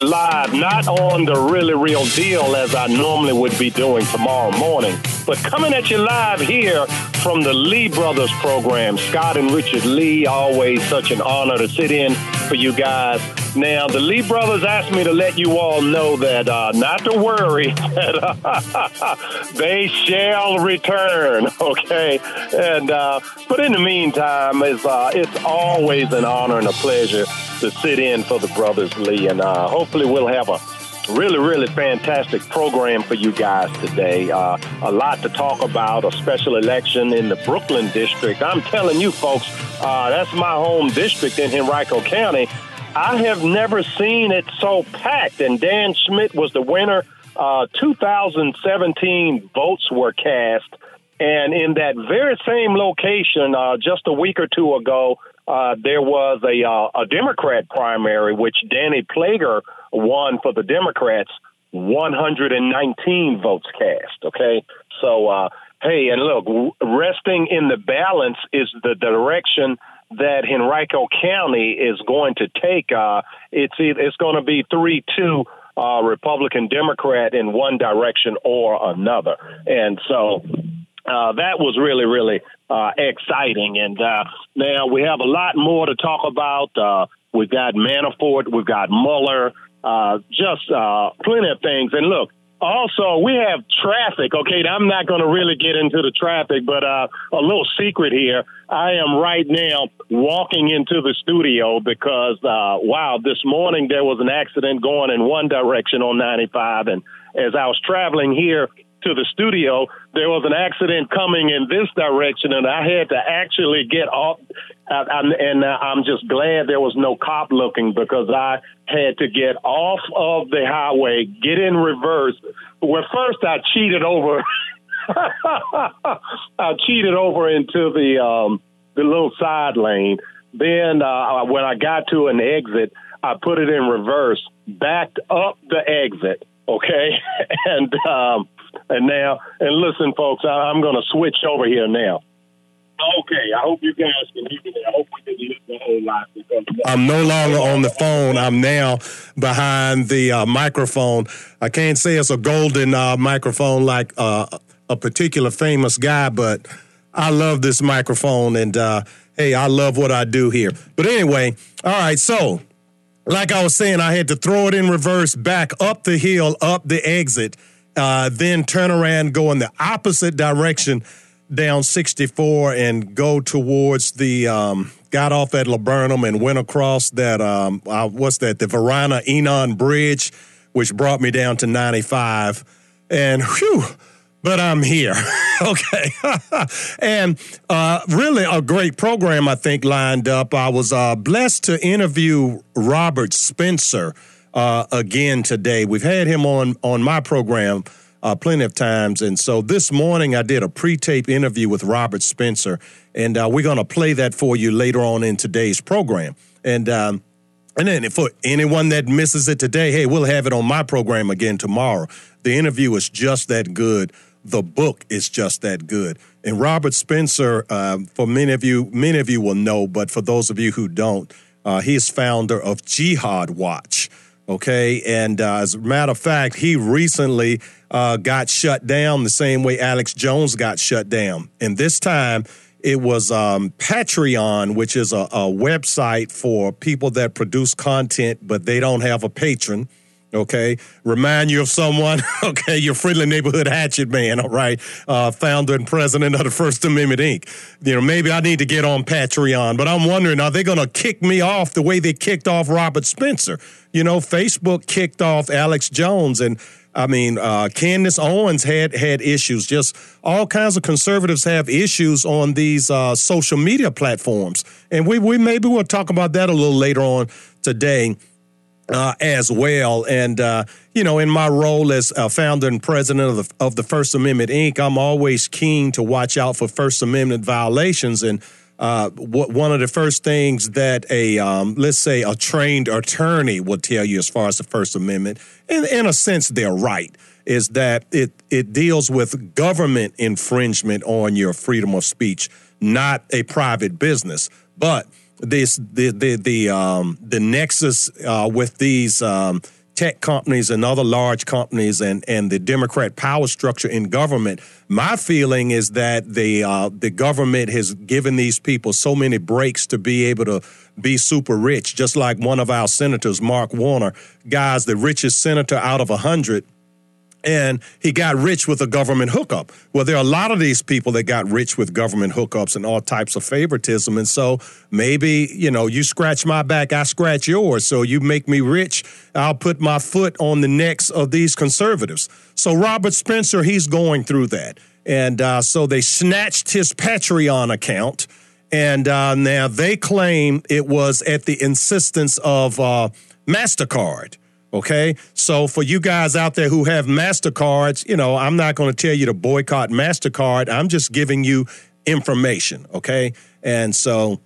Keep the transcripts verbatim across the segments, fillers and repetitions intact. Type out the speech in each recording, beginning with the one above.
Live, not on the really real deal as I normally would be doing tomorrow morning, but coming at you live here from the Lee Brothers program. Scott and Richard Lee, always such an honor to sit in for you guys. Now, the Lee Brothers asked me to let you all know that uh, not to worry, that they shall return, okay? And uh, but in the meantime, it's, uh, it's always an honor and a pleasure to sit in for the brothers Lee, and uh, hopefully we'll have a really, really fantastic program for you guys today. Uh, a lot to talk about, a special election in the Brooklyn district. I'm telling you, folks, uh, that's my home district in Henrico County. I have never seen it so packed, and Dan Schmidt was the winner. Uh, two thousand seventeen votes were cast, and in that very same location, uh, just a week or two ago, uh, there was a, uh, a Democrat primary, which Danny Plager won for the Democrats, one hundred nineteen votes cast, okay? So, uh, hey, and look, resting in the balance is the direction that Henrico County is going to take. Uh, it's it's going to be three two uh, Republican Democrat in one direction or another. And so uh, that was really, really uh, exciting. And uh, now we have a lot more to talk about. Uh, we've got Manafort. We've got Mueller. Uh, just uh, plenty of things. And look, also, we have traffic. Okay, I'm not going to really get into the traffic, but uh, a little secret here. I am right now walking into the studio because, uh, wow, this morning there was an accident going in one direction on ninety-five. And as I was traveling here to the studio, there was an accident coming in this direction, and I had to actually get off. I, I'm, and I'm just glad there was no cop looking, because I had to get off of the highway, get in reverse. Well, first I cheated over. I cheated over into the um, the little side lane. Then uh, when I got to an exit, I put it in reverse, backed up the exit. Okay, and um, and now and listen, folks, I, I'm going to switch over here now. Okay, I hope you guys can hear me. I hope we didn't lose the whole lot. Because I'm no longer on the phone. I'm now behind the uh, microphone. I can't say it's a golden uh, microphone like uh, a particular famous guy, but I love this microphone, and uh, hey, I love what I do here. But anyway, all right, so like I was saying, I had to throw it in reverse, back up the hill, up the exit, uh, then turn around, go in the opposite direction, down sixty-four and go towards the, um, got off at Laburnum and went across that, um, uh, what's that, the Verona Enon Bridge, which brought me down to ninety-five. And whew, but I'm here. Okay. And uh, really a great program, I think, lined up. I was uh, blessed to interview Robert Spencer uh, again today. We've had him on, on my program Uh, plenty of times. And so this morning I did a pre-tape interview with Robert Spencer, and uh, we're going to play that for you later on in today's program. And um, and then for anyone that misses it today, hey, we'll have it on my program again tomorrow. The interview is just that good. The book is just that good. And Robert Spencer, uh, for many of you, many of you will know, but for those of you who don't, uh, he is founder of Jihad Watch. Okay, and uh, as a matter of fact, he recently uh, got shut down the same way Alex Jones got shut down. And this time it was um, Patreon, which is a, a website for people that produce content, but they don't have a patron. Okay, remind you of someone. Okay, your friendly neighborhood hatchet man. All right, uh, founder and president of the First Amendment Incorporated. You know, maybe I need to get on Patreon, but I'm wondering, are they going to kick me off the way they kicked off Robert Spencer? You know, Facebook kicked off Alex Jones, and I mean, uh, Candace Owens had had issues. Just all kinds of conservatives have issues on these uh, social media platforms, and we we maybe we'll talk about that a little later on today. Uh, as well. And, uh, you know, in my role as uh, founder and president of the, of the First Amendment, Incorporated, I'm always keen to watch out for First Amendment violations. And uh, w- one of the first things that a, um, let's say, a trained attorney will tell you as far as the First Amendment, and in a sense, they're right, is that it, it deals with government infringement on your freedom of speech, not a private business. But This the the the um the nexus uh, with these um, tech companies and other large companies and, and the Democrat power structure in government, my feeling is that the uh, the government has given these people so many breaks to be able to be super rich, just like one of our senators, Mark Warner, guys, the richest senator out of one hundred, and he got rich with a government hookup. Well, there are a lot of these people that got rich with government hookups and all types of favoritism. And so maybe, you know, you scratch my back, I scratch yours. So you make me rich, I'll put my foot on the necks of these conservatives. So Robert Spencer, he's going through that. And uh, so they snatched his Patreon account. And uh, now they claim it was at the insistence of uh, MasterCard, okay? So for you guys out there who have MasterCards, you know, I'm not going to tell you to boycott MasterCard. I'm just giving you information, okay? And so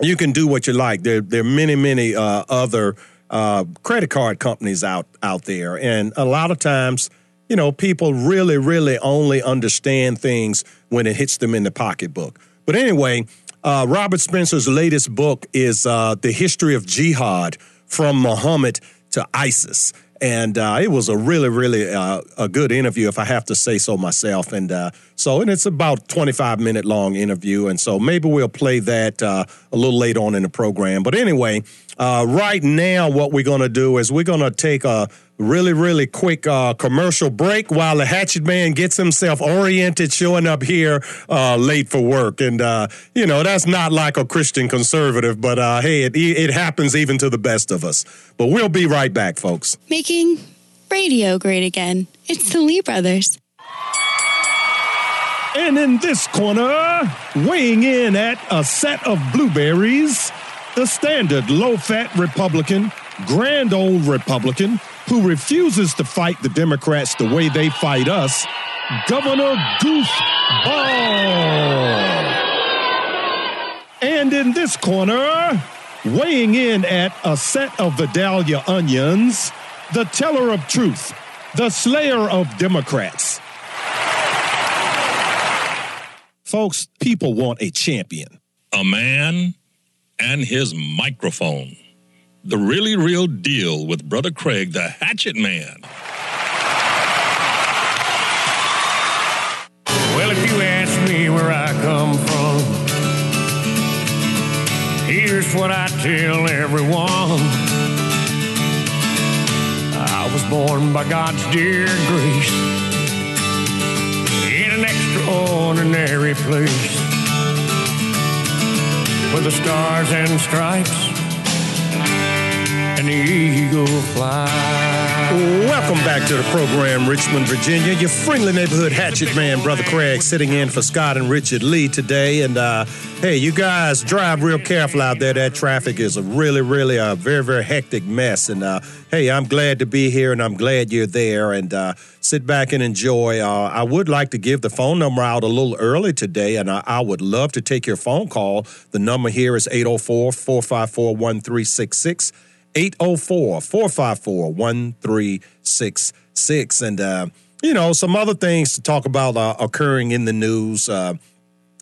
you can do what you like. There, there are many, many uh, other uh, credit card companies out, out there. And a lot of times, you know, people really, really only understand things when it hits them in the pocketbook. But anyway, Uh, Robert Spencer's latest book is uh, The History of Jihad from Muhammad to ISIS. And uh, it was a really, really uh, a good interview, if I have to say so myself. And uh, so and it's about twenty-five minute long interview. And so maybe we'll play that uh, a little later on in the program. But anyway, uh, right now what we're going to do is we're going to take a really, really quick uh, commercial break while the Hatchet Man gets himself oriented, showing up here uh, late for work. And, uh, you know, that's not like a Christian conservative, but, uh, hey, it, it happens even to the best of us. But we'll be right back, folks. Making radio great again. It's the Lee Brothers. And in this corner, weighing in at a set of blueberries, the standard low-fat Republican, grand old Republican, who refuses to fight the Democrats the way they fight us, Governor Goofball. And in this corner, weighing in at a set of Vidalia onions, the teller of truth, the slayer of Democrats. Folks, people want a champion. A man and his microphone. The really real deal with Brother Craig, the Hatchet Man. Well, if you ask me where I come from, here's what I tell everyone. I was born by God's dear grace in an extraordinary place with the stars and stripes and the eagle fly. Welcome back to the program, Richmond, Virginia. Your friendly neighborhood Hatchet Man, Brother Craig, sitting in for Scott and Richard Lee today. And, uh, hey, you guys drive real careful out there. That traffic is a really, really a uh, very, very hectic mess. And, uh, hey, I'm glad to be here, and I'm glad you're there. And uh, sit back and enjoy. Uh, I would like to give the phone number out a little early today, and I, I would love to take your phone call. The number here is eight oh four, four five four, one three six six. eight oh four, four five four, one three six six. And, uh, you know, some other things to talk about uh, occurring in the news. Uh,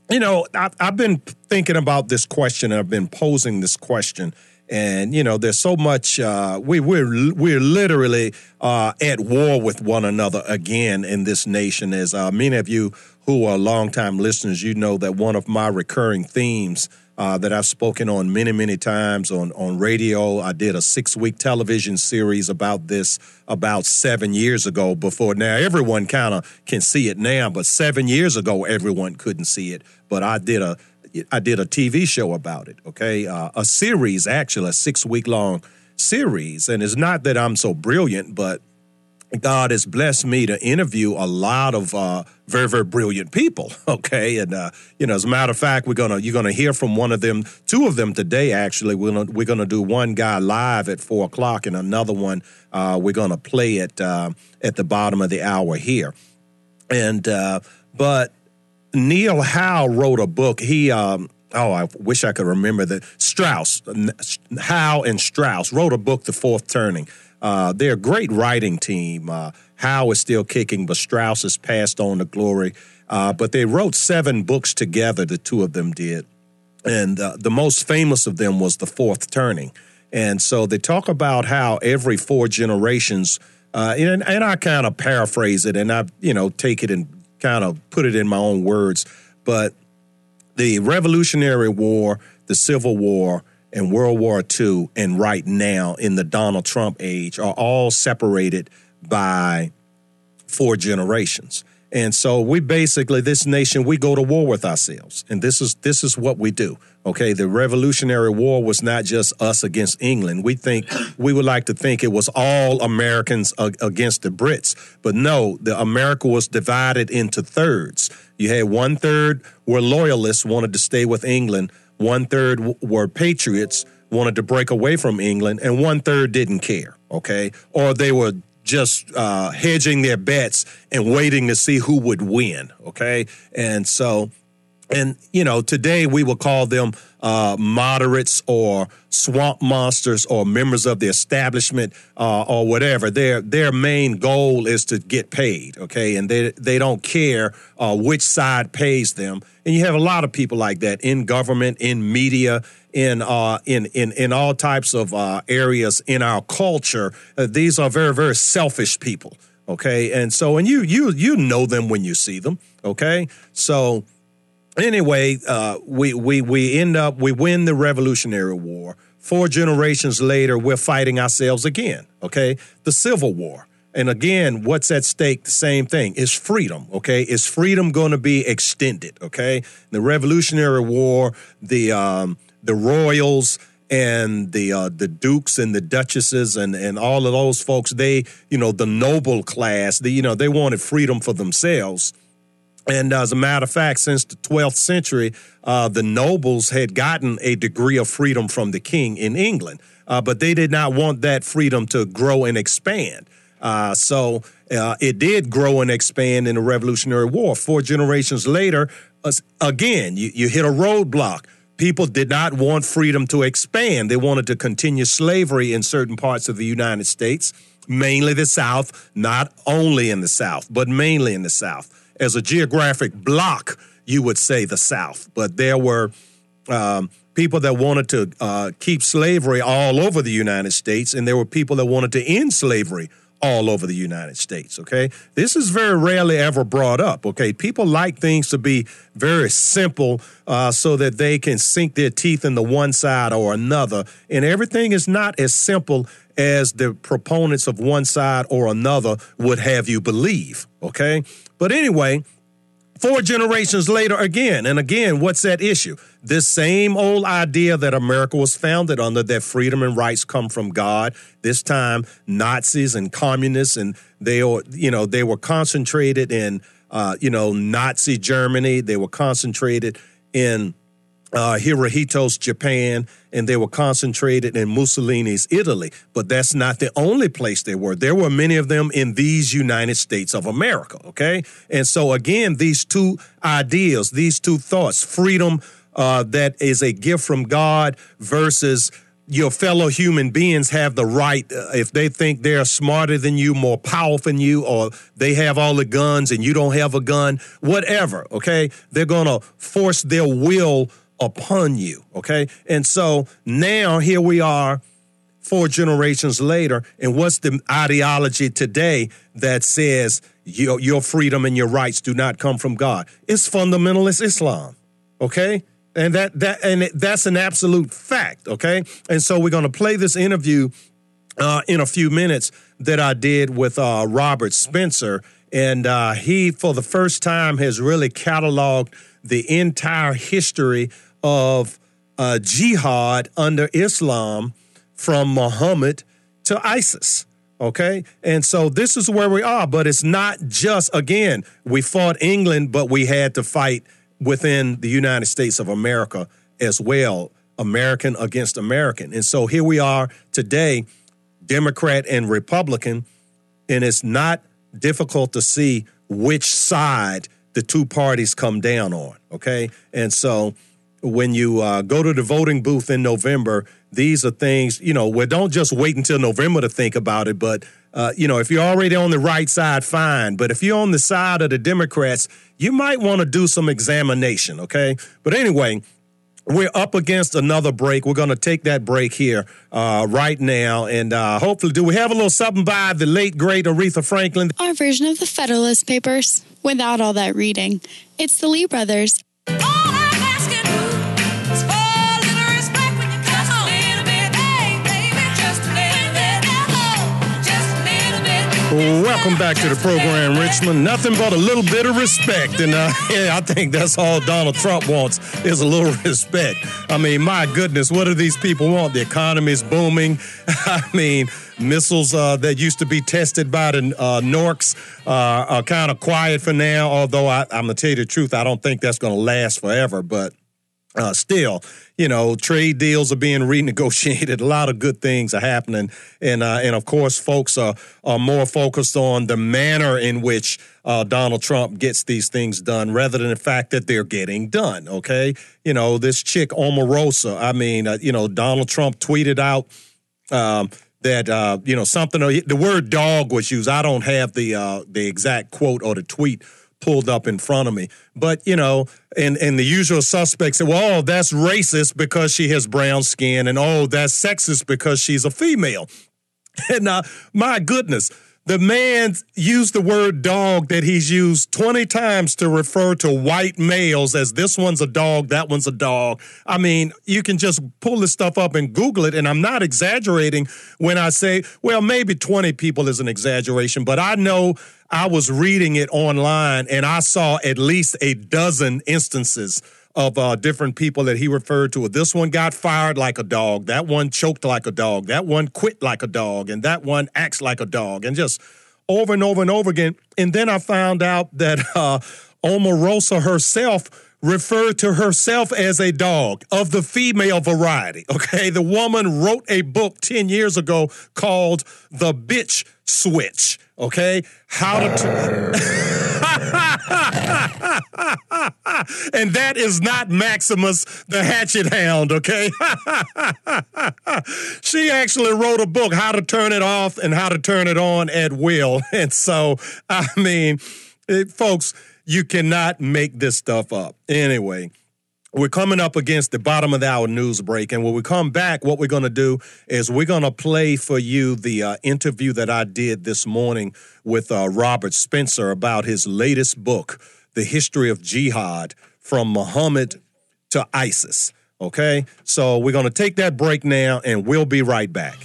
you know, I, I've been thinking about this question, and I've been posing this question. And, you know, there's so much, uh, we, we're, we're literally uh, at war with one another again in this nation. As uh, many of you who are longtime listeners, you know that one of my recurring themes Uh, that I've spoken on many, many times on, on radio. I did a six-week television series about this about seven years ago before. Now, everyone kind of can see it now, but seven years ago, everyone couldn't see it. But I did a I did a T V show about it, okay? Uh, a series, actually, a six-week-long series. And it's not that I'm so brilliant, but God has blessed me to interview a lot of uh, very, very brilliant people. Okay, and uh, you know, as a matter of fact, we're gonna you're gonna hear from one of them, two of them today. Actually, we're gonna, we're gonna do one guy live at four o'clock, and another one uh, we're gonna play at uh, at the bottom of the hour here. And uh, but Neil Howe wrote a book. He um, oh, I wish I could remember that. Strauss, Howe and Strauss wrote a book, The Fourth Turning. Uh, they're a great writing team. Uh, Howe is still kicking, but Strauss has passed on the glory. Uh, but they wrote seven books together, the two of them did. And uh, the most famous of them was The Fourth Turning. And so they talk about how every four generations, uh, and, and I kind of paraphrase it and I, you know, take it and kind of put it in my own words, but the Revolutionary War, the Civil War, and World War Two, and right now in the Donald Trump age are all separated by four generations. And so we basically, this nation, we go to war with ourselves. And this is this is what we do. Okay, the Revolutionary War was not just us against England. We think we would like to think it was all Americans ag- against the Brits. But no, the America was divided into thirds. You had one third were loyalists, wanted to stay with England. One third w- were patriots, wanted to break away from England. And one third didn't care, okay? Or they were just uh, hedging their bets and waiting to see who would win, okay? And so... And, you know, today we will call them uh, moderates or swamp monsters or members of the establishment uh, or whatever. Their their main goal is to get paid, okay? And they they don't care uh, which side pays them. And you have a lot of people like that in government, in media, in uh, in, in in all types of uh, areas in our culture. Uh, these are very, very selfish people, okay? And so, and you you you know them when you see them, okay? So... Anyway, uh, we, we we end up, we win the Revolutionary War. Four generations later, we're fighting ourselves again, okay? The Civil War. And again, what's at stake? The same thing. Is freedom, okay? Is freedom going to be extended, okay? The Revolutionary War, the um, the royals and the uh, the dukes and the duchesses and, and all of those folks, they, you know, the noble class, the, you know, they wanted freedom for themselves. And as a matter of fact, since the twelfth century, uh, the nobles had gotten a degree of freedom from the king in England, uh, but they did not want that freedom to grow and expand. Uh, so uh, it did grow and expand in the Revolutionary War. Four generations later, uh, again, you, you hit a roadblock. People did not want freedom to expand. They wanted to continue slavery in certain parts of the United States, mainly the South, not only in the South, but mainly in the South. As a geographic block, you would say the South. But there were um, people that wanted to uh, keep slavery all over the United States, and there were people that wanted to end slavery all over the United States, okay? This is very rarely ever brought up, okay? People like things to be very simple uh, so that they can sink their teeth into one side or another. And everything is not as simple as the proponents of one side or another would have you believe, okay? But anyway, four generations later again, and again, what's at issue? This same old idea that America was founded under, that freedom and rights come from God. This time, Nazis and communists, and they are, you know, they were concentrated in, uh, you know, Nazi Germany. They were concentrated in uh, Hirohito's Japan, and they were concentrated in Mussolini's Italy. But that's not the only place they were. There were many of them in these United States of America, okay? And so, again, these two ideas, these two thoughts, freedom uh, that is a gift from God versus your fellow human beings have the right, uh, if they think they're smarter than you, more powerful than you, or they have all the guns and you don't have a gun, whatever, okay? They're going to force their will upon you, okay? And so now here we are four generations later, and what's the ideology today that says your, your freedom and your rights do not come from God? It's fundamentalist Islam, okay? And that that and that's an absolute fact, okay? And so we're going to play this interview uh, in a few minutes that I did with uh, Robert Spencer, and uh, he, for the first time, has really cataloged the entire history of uh, jihad under Islam from Muhammad to ISIS, okay? And so this is where we are, but it's not just, again, we fought England, but we had to fight within the United States of America as well, American against American. And so here we are today, Democrat and Republican, and it's not difficult to see which side the two parties come down on, okay? And so when you uh, go to the voting booth in November, these are things, you know, well, don't just wait until November to think about it, but, uh, you know, if you're already on the right side, fine. But if you're on the side of the Democrats, you might want to do some examination, okay? But anyway, We're up against another break. We're going to take that break here uh, right now. And uh, hopefully, do we have a little something by the late, great Aretha Franklin? Our version of the Federalist Papers without all that reading. It's the Lee Brothers. All I'm asking is for a little respect when you come home. Just a little bit, hey, baby, just a little bit, hello, just a little bit. Welcome back to the program, Richmond. Nothing but a little bit of respect. And uh, yeah, I think that's all Donald Trump wants is a little respect. I mean, my goodness, what do these people want? The economy's booming. I mean... Missiles uh, that used to be tested by the uh, Norks uh, are kind of quiet for now, although I, I'm going to tell you the truth, I don't think that's going to last forever. But uh, still, you know, trade deals are being renegotiated. A lot of good things are happening. And, uh, and of course, folks are, are more focused on the manner in which uh, Donald Trump gets these things done rather than the fact that they're getting done, okay? You know, this chick, Omarosa, I mean, uh, you know, Donald Trump tweeted out... Um, That, uh, you know, something, the word dog was used. I don't have the uh, the exact quote or the tweet pulled up in front of me. But, you know, and, and the usual suspects said, well, oh, that's racist because she has brown skin. And, oh, that's sexist because she's a female. And uh, my goodness, the man used the word dog that he's used twenty times to refer to white males as this one's a dog, that one's a dog. I mean, you can just pull this stuff up and Google it, and I'm not exaggerating when I say, well, maybe twenty people is an exaggeration, but I know I was reading it online, and I saw at least a dozen instances of uh, different people that he referred to. This one got fired like a dog. That one choked like a dog. That one quit like a dog. And that one acts like a dog. And just over and over and over again. And then I found out that uh, Omarosa herself referred to herself as a dog of the female variety, okay? The woman wrote a book ten years ago called The Bitch Switch, okay? How to... T- and that is not Maximus the Hatchet Hound, okay? She actually wrote a book, How to Turn It Off and How to Turn It On at Will. And so, I mean, it, folks... You cannot make this stuff up. Anyway, we're coming up against the bottom of the hour news break. And when we come back, what we're going to do is we're going to play for you the uh, interview that I did this morning with uh, Robert Spencer about his latest book, The History of Jihad from Muhammad to ISIS. Okay? So we're going to take that break now, and we'll be right back.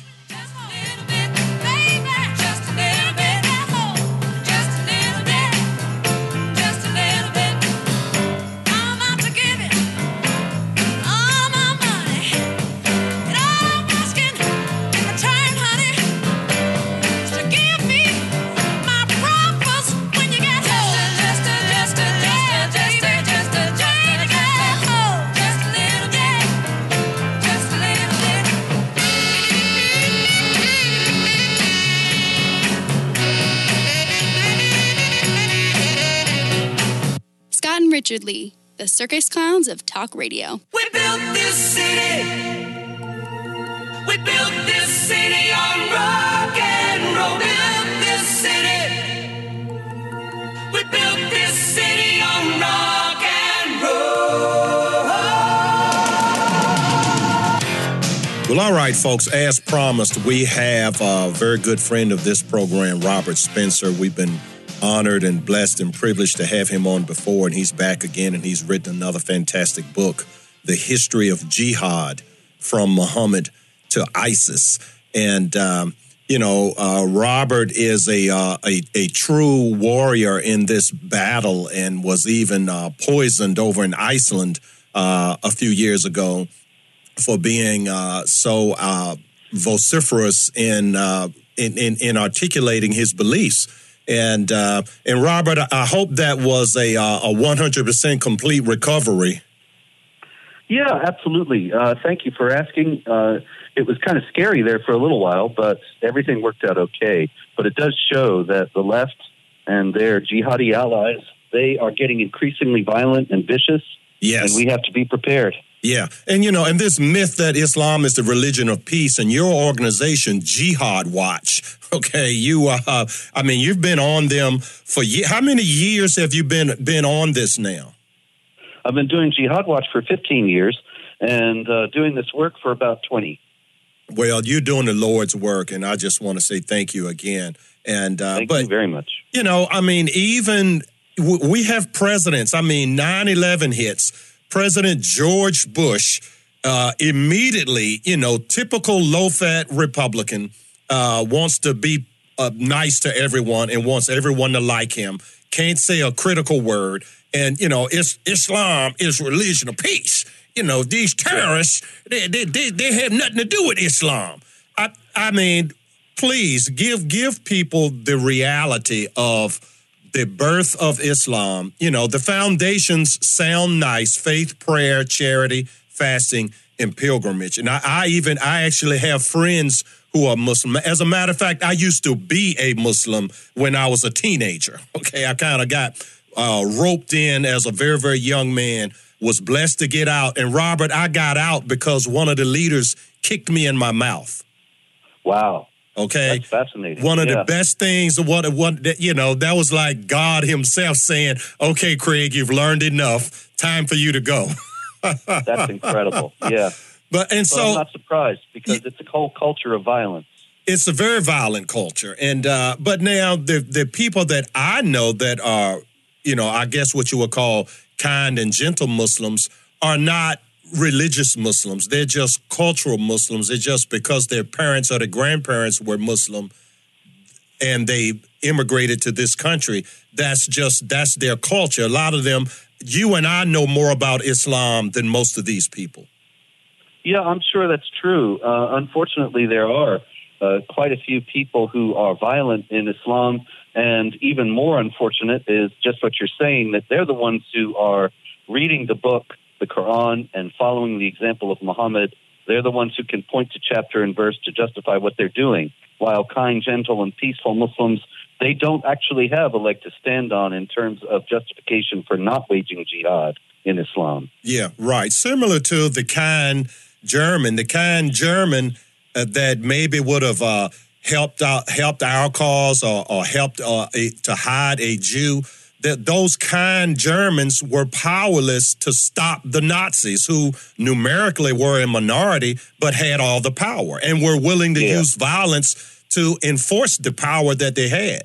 Richard Lee, the circus clowns of talk radio. We built this city. We built this city on rock and roll. We built this city. We built this city on rock and roll. Well, all right, folks, as promised, we have a very good friend of this program, Robert Spencer. We've been honored and blessed and privileged to have him on before, and he's back again, and he's written another fantastic book, The History of Jihad from Muhammad to ISIS. And, um, you know, uh, Robert is a, uh, a a true warrior in this battle and was even uh, poisoned over in Iceland uh, a few years ago for being uh, so uh, vociferous in, uh, in, in, in articulating his beliefs. And uh, and Robert, I hope that was a uh, a one hundred percent complete recovery. Yeah, absolutely. Uh, thank you for asking. Uh, it was kind of scary there for a little while, but everything worked out okay. But it does show that the left and their jihadi allies, they are getting increasingly violent and vicious. Yes. And we have to be prepared. Yeah. And, you know, and this myth that Islam is the religion of peace, and your organization, Jihad Watch, okay, you, uh, I mean, you've been on them for years. How many years have you been, been on this now? I've been doing Jihad Watch for fifteen years, and uh, doing this work for about twenty. Well, you're doing the Lord's work, and I just want to say thank you again. And uh, Thank but, you very much. You know, I mean, even w- we have presidents. I mean, nine eleven hits. President George Bush uh, immediately, you know, typical low-fat Republican, uh, wants to be uh, nice to everyone and wants everyone to like him. Can't say a critical word. And, you know, it's Islam is religion of peace. You know, these terrorists, they, they, they, they have nothing to do with Islam. I, I mean, please give give people the reality of the birth of Islam. You know, the foundations sound nice: faith, prayer, charity, fasting, and pilgrimage. And I, I even, I actually have friends who are Muslim. As a matter of fact, I used to be a Muslim when I was a teenager. Okay, I kind of got uh, roped in as a very, very young man. Was blessed to get out. And, Robert, I got out because one of the leaders kicked me in my mouth. Wow. Okay? That's fascinating. One of yeah. the best things, what, what, you know, that was like God himself saying, okay, Craig, you've learned enough. Time for you to go. That's incredible. Yeah. But and but so I'm not surprised because it's a whole culture of violence. It's a very violent culture. And uh, but now the, the people that I know that are, you know, I guess what you would call kind and gentle Muslims are not religious Muslims. They're just cultural Muslims. It's just because their parents or their grandparents were Muslim and they immigrated to this country. That's just, that's their culture. A lot of them, you and I know more about Islam than most of these people. Yeah, I'm sure that's true. Uh, unfortunately, there are uh, quite a few people who are violent in Islam. And even more unfortunate is just what you're saying, that they're the ones who are reading the book, the Quran, and following the example of Muhammad. They're the ones who can point to chapter and verse to justify what they're doing, while kind, gentle, and peaceful Muslims, they don't actually have a leg to stand on in terms of justification for not waging jihad in Islam. Yeah, right. Similar to the kind German, the kind German uh, that maybe would have... Uh, helped out, helped our cause or, or helped uh, a, to hide a Jew, that those kind Germans were powerless to stop the Nazis, who numerically were a minority but had all the power and were willing to yeah. use violence to enforce the power that they had.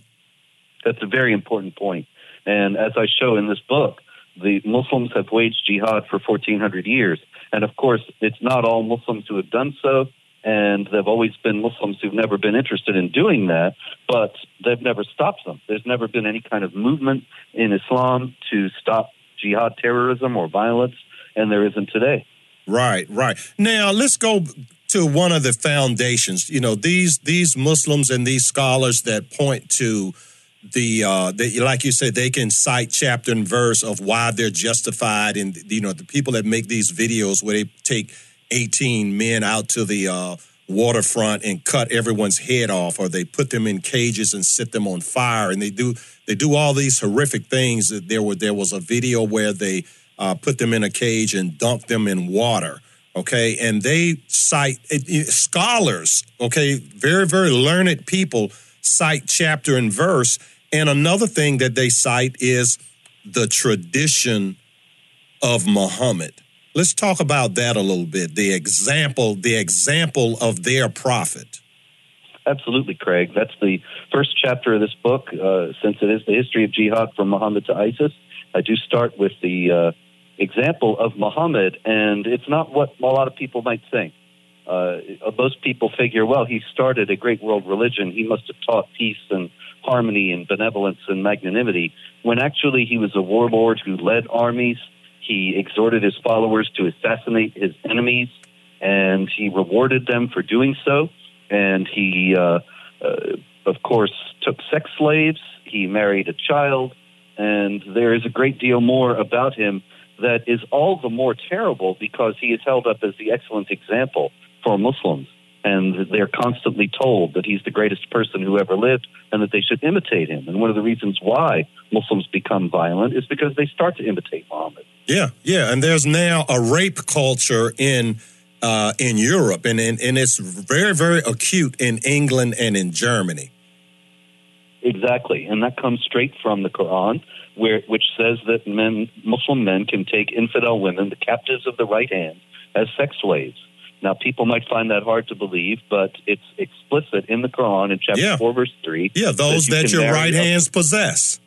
That's a very important point. And as I show in this book, the Muslims have waged jihad for fourteen hundred years. And of course, it's not all Muslims who have done so. And there have always been Muslims who've never been interested in doing that, but they've never stopped them. There's never been any kind of movement in Islam to stop jihad terrorism or violence, and there isn't today. Right, right. Now, let's go to one of the foundations. You know, these these Muslims and these scholars that point to the, uh, the like you said, they can cite chapter and verse of why they're justified. And, you know, the people that make these videos where they take eighteen men out to the uh, waterfront and cut everyone's head off, or they put them in cages and set them on fire. And they do they do all these horrific things. There were there was a video where they uh, put them in a cage and dunked them in water. Okay, and they cite it, it, scholars. Okay, very very learned people cite chapter and verse. And another thing that they cite is the tradition of Muhammad. Let's talk about that a little bit, the example the example of their prophet. Absolutely, Craig. That's the first chapter of this book, uh, since it is the history of jihad from Muhammad to ISIS. I do start with the uh, example of Muhammad, and it's not what a lot of people might think. Uh, most people figure, well, he started a great world religion. He must have taught peace and harmony and benevolence and magnanimity, when actually he was a warlord who led armies. He exhorted his followers to assassinate his enemies, and he rewarded them for doing so. And he, uh, uh, of course, took sex slaves. He married a child. And there is a great deal more about him that is all the more terrible because he is held up as the excellent example for Muslims. And they're constantly told that he's the greatest person who ever lived and that they should imitate him. And one of the reasons why Muslims become violent is because they start to imitate Muhammad. Yeah, yeah. And there's now a rape culture in uh, in Europe, and, and, and it's very, very acute in England and in Germany. Exactly. And that comes straight from the Quran, where which says that men, Muslim men can take infidel women, the captives of the right hand, as sex slaves. Now, people might find that hard to believe, but it's explicit in the Quran in chapter yeah. four, verse three. Yeah, those that, that your right hands possess.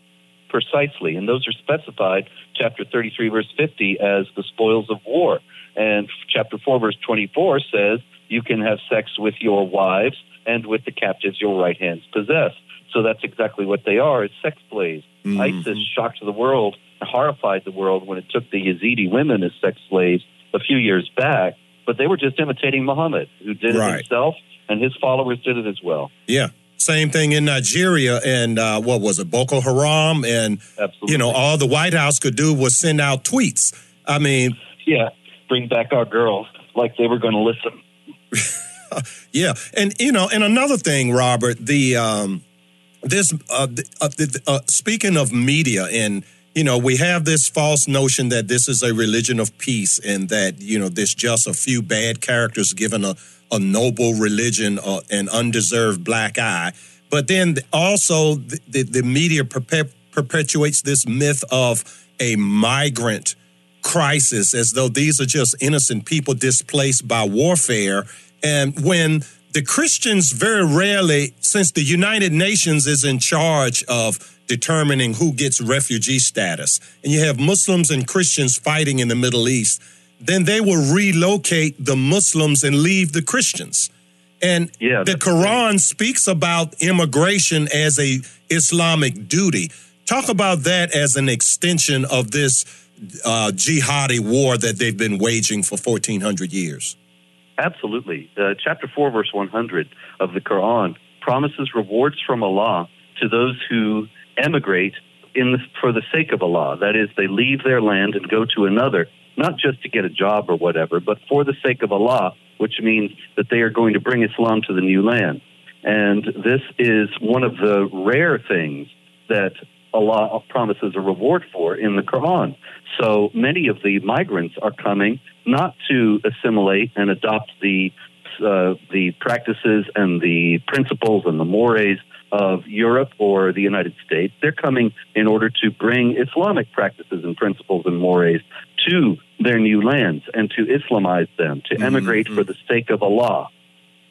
Precisely, and those are specified, chapter thirty-three, verse fifty, as the spoils of war. And chapter four, verse twenty-four says you can have sex with your wives and with the captives your right hands possess. So that's exactly what they are, is sex slaves. Mm-hmm. ISIS shocked the world, horrified the world when it took the Yazidi women as sex slaves a few years back, but they were just imitating Muhammad, who did it right. himself, and his followers did it as well. Yeah. Same thing in Nigeria and, uh, what was it, Boko Haram? And, Absolutely. you know, all the White House could do was send out tweets. I mean... Yeah, bring back our girls, like they were going to listen. yeah. And, you know, and another thing, Robert, the, um, this, uh, uh, uh, speaking of media and, you know, we have this false notion that this is a religion of peace and that, you know, there's just a few bad characters given a, a noble religion, uh, an undeserved black eye. But then also the, the, the media perpe- perpetuates this myth of a migrant crisis as though these are just innocent people displaced by warfare. And when the Christians very rarely, since the United Nations is in charge of determining who gets refugee status, and you have Muslims and Christians fighting in the Middle East, then they will relocate the Muslims and leave the Christians. And yeah, the Quran right. speaks about immigration as a Islamic duty. Talk about that as an extension of this uh, jihadi war that they've been waging for fourteen hundred years. Absolutely. Uh, chapter four, verse one hundred of the Quran promises rewards from Allah to those who emigrate in the, for the sake of Allah. That is, they leave their land and go to another, not just to get a job or whatever, but for the sake of Allah, which means that they are going to bring Islam to the new land. And this is one of the rare things that Allah promises a reward for in the Quran. So many of the migrants are coming not to assimilate and adopt the uh, the practices and the principles and the mores of Europe or the United States. They're coming in order to bring Islamic practices and principles and mores to their new lands and to Islamize them, to emigrate mm-hmm. for the sake of Allah.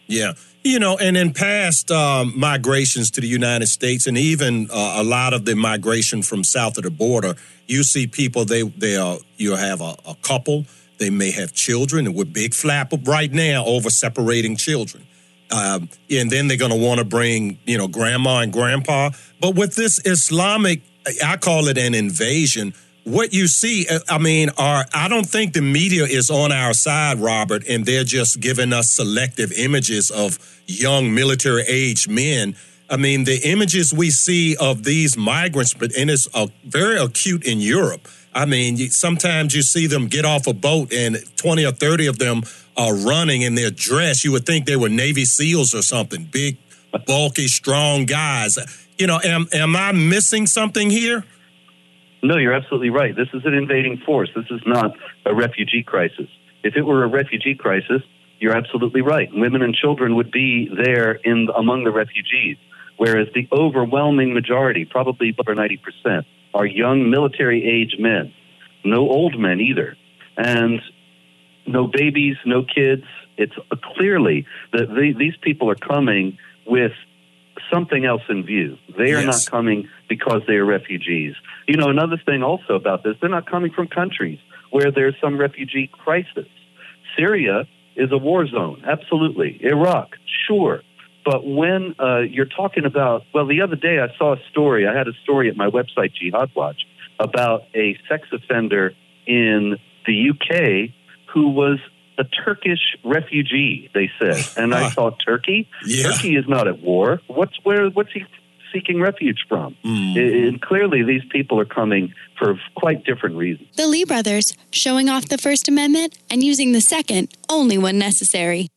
Yeah. You know, and in past um, migrations to the United States and even uh, a lot of the migration from south of the border, you see people, they, they are, you have a, a couple, they may have children, and we're big flap up right now over separating children. Um, and then they're going to want to bring, you know, grandma and grandpa. But with this Islamic, I call it an invasion, what you see, I mean, are I don't think the media is on our side, Robert, and they're just giving us selective images of young military-aged men. I mean, the images we see of these migrants, but and it's uh, very acute in Europe. I mean, you, sometimes you see them get off a boat and twenty or thirty of them are running in their dress. You would think they were Navy SEALs or something, big, bulky, strong guys. You know, am, am I missing something here? No, you're absolutely right. This is an invading force. This is not a refugee crisis. If it were a refugee crisis, you're absolutely right. Women and children would be there in among the refugees, whereas the overwhelming majority, probably over ninety percent, are young military-age men, no old men either, and no babies, no kids. It's clearly that they, these people are coming with something else in view. They are yes. not coming because they are refugees. You know, another thing also about this, they're not coming from countries where there's some refugee crisis. Syria is a war zone, absolutely. Iraq, sure. But when uh, you're talking about, well, the other day I saw a story, I had a story at my website, Jihad Watch, about a sex offender in the U K who was a Turkish refugee, they said. And I thought, Turkey? Yeah. Turkey is not at war. What's where? What's he seeking refuge from? Mm. And clearly these people are coming for quite different reasons. The Lee brothers showing off the First Amendment and using the Second only when necessary.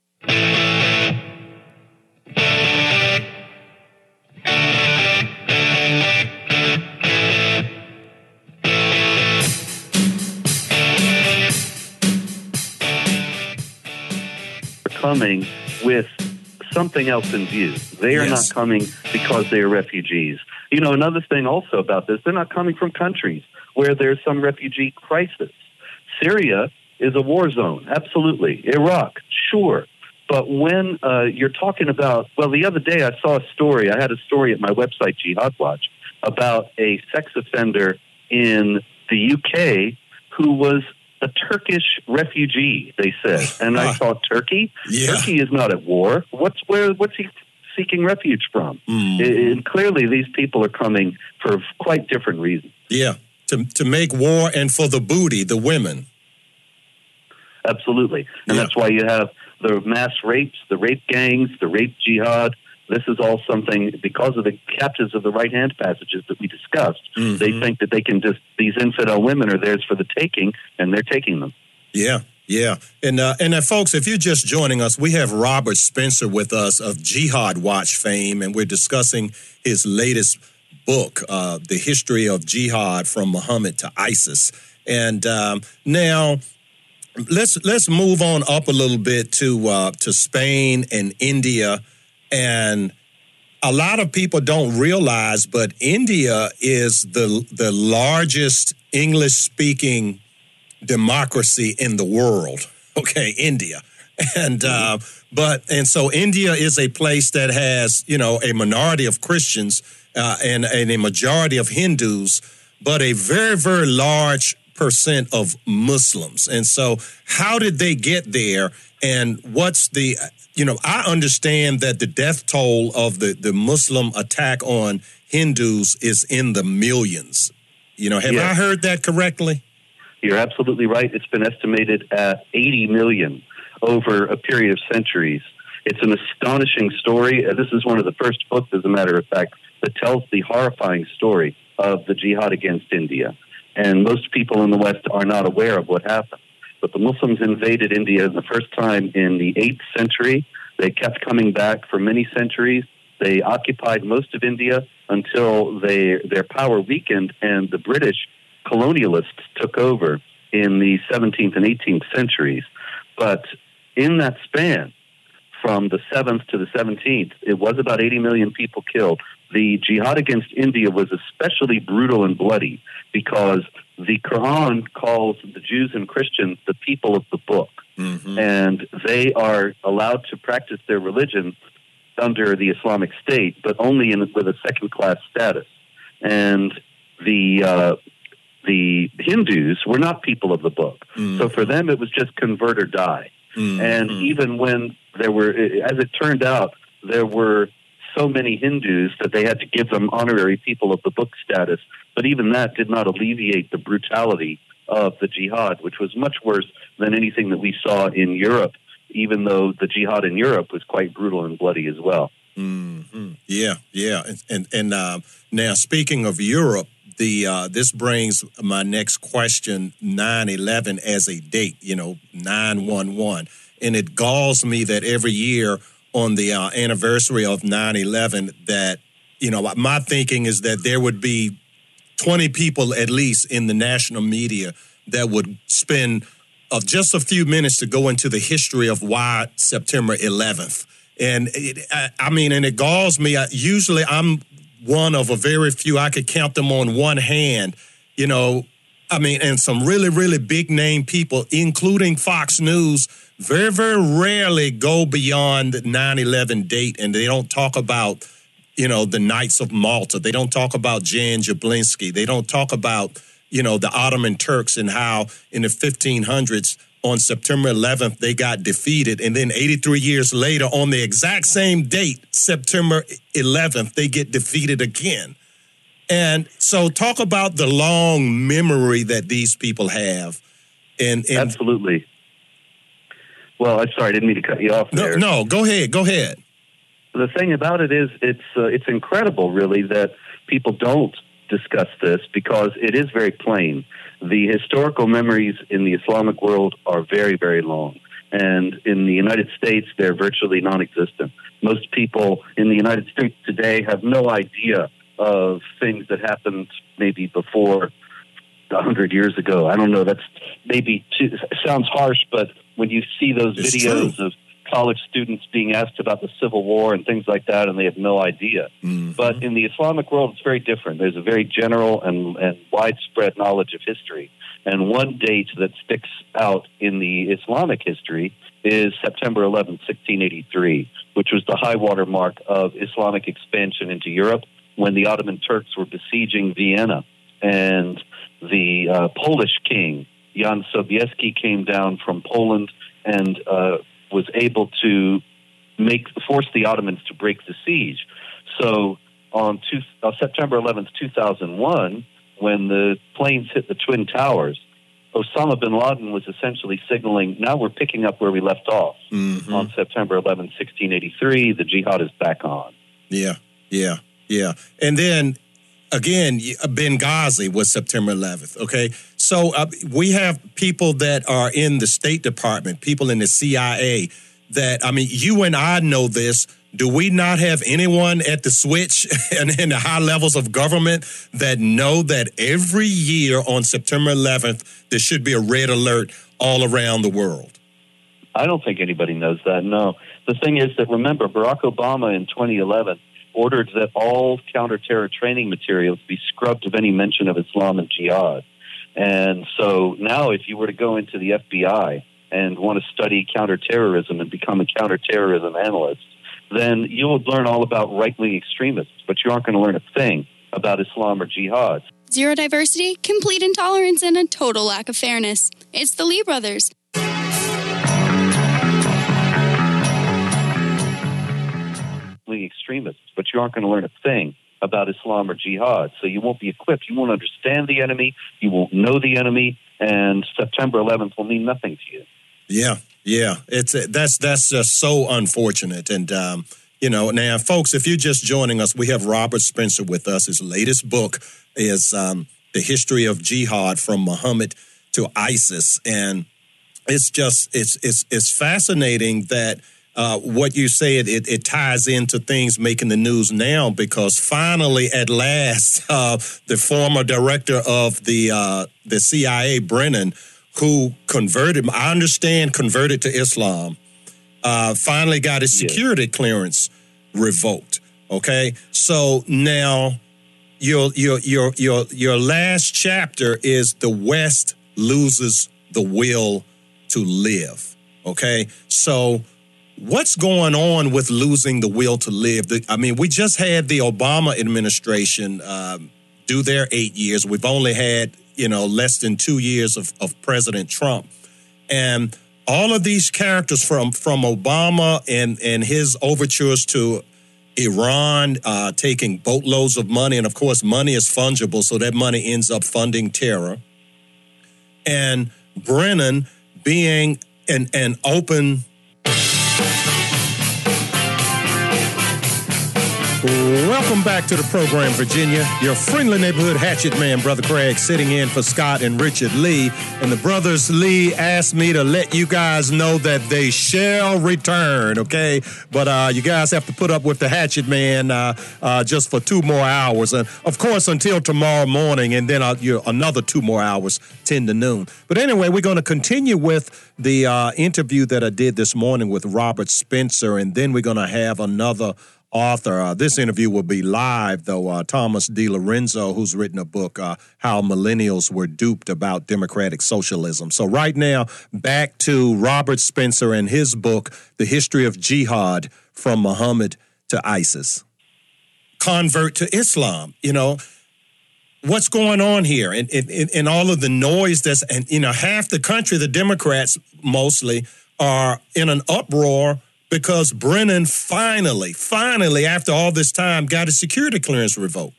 Coming with something else in view. They are yes. not coming because they are refugees. You know, another thing also about this, they're not coming from countries where there's some refugee crisis. Syria is a war zone. Absolutely. Iraq, sure. But when uh, you're talking about, well, the other day I saw a story. I had a story at my website, Jihad Watch, about a sex offender in the U K who was a Turkish refugee, they said. And I thought, Turkey? Yeah. Turkey is not at war. What's where? What's he seeking refuge from? Mm. It, it, clearly, these people are coming for quite different reasons. Yeah, to to make war and for the booty, the women. Absolutely. And yeah. that's why you have the mass rapes, the rape gangs, the rape jihad. This is all something, because of the captives of the right-hand passages that we discussed, mm-hmm. they think that they can just, these infidel women are theirs for the taking, and they're taking them. Yeah, yeah. And, uh, and uh, folks, if you're just joining us, we have Robert Spencer with us of Jihad Watch fame, and we're discussing his latest book, uh, The History of Jihad from Muhammad to ISIS. And um, now... Let's let's move on up a little bit to uh, to Spain and India, and a lot of people don't realize, but India is the the largest English speaking democracy in the world. Okay, India, and uh, but and so India is a place that has, you know, a minority of Christians uh, and and a majority of Hindus, but a very very large percent of Muslims. And so how did they get there? And what's the, you know, I understand that the death toll of the, the Muslim attack on Hindus is in the millions. You know, have yes. I heard that correctly? You're absolutely right. It's been estimated at eighty million over a period of centuries. It's an astonishing story. This is one of the first books, as a matter of fact, that tells the horrifying story of the jihad against India. And most people in the West are not aware of what happened. But the Muslims invaded India the first time in the eighth century. They kept coming back for many centuries. They occupied most of India until they, their power weakened and the British colonialists took over in the seventeenth and eighteenth centuries. But in that span, from the seventh to the seventeenth, it was about eighty million people killed. The jihad against India was especially brutal and bloody because the Quran calls the Jews and Christians the people of the book. Mm-hmm. And they are allowed to practice their religion under the Islamic State, but only in, with a second-class status. And the uh, the Hindus were not people of the book. Mm-hmm. So for them, it was just convert or die. Mm-hmm. And even when there were, as it turned out, there were so many Hindus that they had to give them honorary people of the book status. But even that did not alleviate the brutality of the jihad, which was much worse than anything that we saw in Europe, even though the jihad in Europe was quite brutal and bloody as well. Mm-hmm. Yeah, yeah. And and, and uh, now speaking of Europe, the uh, this brings my next question, nine eleven as a date, you know, nine one one. And it galls me that every year on the uh, anniversary of nine eleven that, you know, my thinking is that there would be twenty people at least in the national media that would spend uh, just a few minutes to go into the history of why September eleventh. And it, I, I mean, and it galls me. I, usually I'm one of a very few. I could count them on one hand, you know, I mean, and some really, really big name people, including Fox News, very, very rarely go beyond the nine eleven date, and they don't talk about, you know, the Knights of Malta. They don't talk about Jan Jablinski. They don't talk about, you know, the Ottoman Turks and how in the fifteen hundreds on September eleventh they got defeated, and then eighty-three years later on the exact same date, September eleventh, they get defeated again. And so talk about the long memory that these people have. And, and Absolutely. Well, I'm sorry, I didn't mean to cut you off there. No, no, go ahead, go ahead. The thing about it is it's uh, it's incredible, really, that people don't discuss this because it is very plain. The historical memories in the Islamic world are very, very long. And in the United States, they're virtually non-existent. Most people in the United States today have no idea of things that happened maybe before one hundred years ago. I don't know. That's maybe too, sounds harsh, but when you see those it's videos true. Of college students being asked about the Civil War and things like that, and they have no idea. Mm-hmm. But in the Islamic world, it's very different. There's a very general and, and widespread knowledge of history. And one date that sticks out in the Islamic history is September eleventh, sixteen eighty-three, which was the high water mark of Islamic expansion into Europe when the Ottoman Turks were besieging Vienna. And the uh, Polish king, Jan Sobieski, came down from Poland and uh, was able to make force the Ottomans to break the siege. So on two, uh, September eleventh, two thousand one, when the planes hit the Twin Towers, Osama bin Laden was essentially signaling, now we're picking up where we left off. Mm-hmm. On September eleventh, sixteen eighty-three, the jihad is back on. Yeah, yeah, yeah. And then, again, Benghazi was September eleventh, okay? So uh, we have people that are in the State Department, people in the C I A, that, I mean, you and I know this. Do we not have anyone at the switch and in the high levels of government that know that every year on September eleventh, there should be a red alert all around the world? I don't think anybody knows that, no. The thing is that, remember, Barack Obama in twenty eleven ordered that all counter-terror training materials be scrubbed of any mention of Islam and jihad. And so now if you were to go into the F B I and want to study counterterrorism and become a counterterrorism analyst, then you'll learn all about right-wing extremists, but you aren't going to learn a thing about Islam or jihad. Zero diversity, complete intolerance, and a total lack of fairness. It's the Lee Brothers. Extremists, but you aren't going to learn a thing about Islam or jihad, so you won't be equipped. You won't understand the enemy. You won't know the enemy, and September eleventh will mean nothing to you. Yeah. Yeah, it's that's that's just so unfortunate. And, um, you know, now, folks, if you're just joining us, we have Robert Spencer with us. His latest book is um, The History of Jihad from Muhammad to ISIS. And it's just it's it's it's fascinating that uh, what you said, it, it ties into things making the news now, because finally, at last, uh, the former director of the uh, the C I A, Brennan, who converted, I understand, converted to Islam, uh, finally got his security yeah. clearance revoked. Okay, so now your your your your your last chapter is the West loses the will to live. Okay, so what's going on with losing the will to live? I mean, we just had the Obama administration um, do their eight years. We've only had, you know, less than two years of, of President Trump. And all of these characters from from Obama and, and his overtures to Iran, uh, taking boatloads of money. And, of course, money is fungible, so that money ends up funding terror. And Brennan being an, an open... Welcome back to the program, Virginia. Your friendly neighborhood hatchet man, Brother Craig, sitting in for Scott and Richard Lee. And the brothers Lee asked me to let you guys know that they shall return, okay? But uh, you guys have to put up with the hatchet man uh, uh, just for two more hours. And, of course, until tomorrow morning, and then uh, you're another two more hours, ten to noon. But anyway, we're going to continue with the uh, interview that I did this morning with Robert Spencer, and then we're going to have another author. Uh, this interview will be live, though. Uh, Thomas DiLorenzo, who's written a book, uh, How Millennials Were Duped About Democratic Socialism. So right now, back to Robert Spencer and his book, The History of Jihad from Muhammad to ISIS. Convert to Islam, you know. What's going on here? And, and, and all of the noise that's, and you know, half the country, the Democrats mostly, are in an uproar because Brennan finally, finally, after all this time, got his security clearance revoked.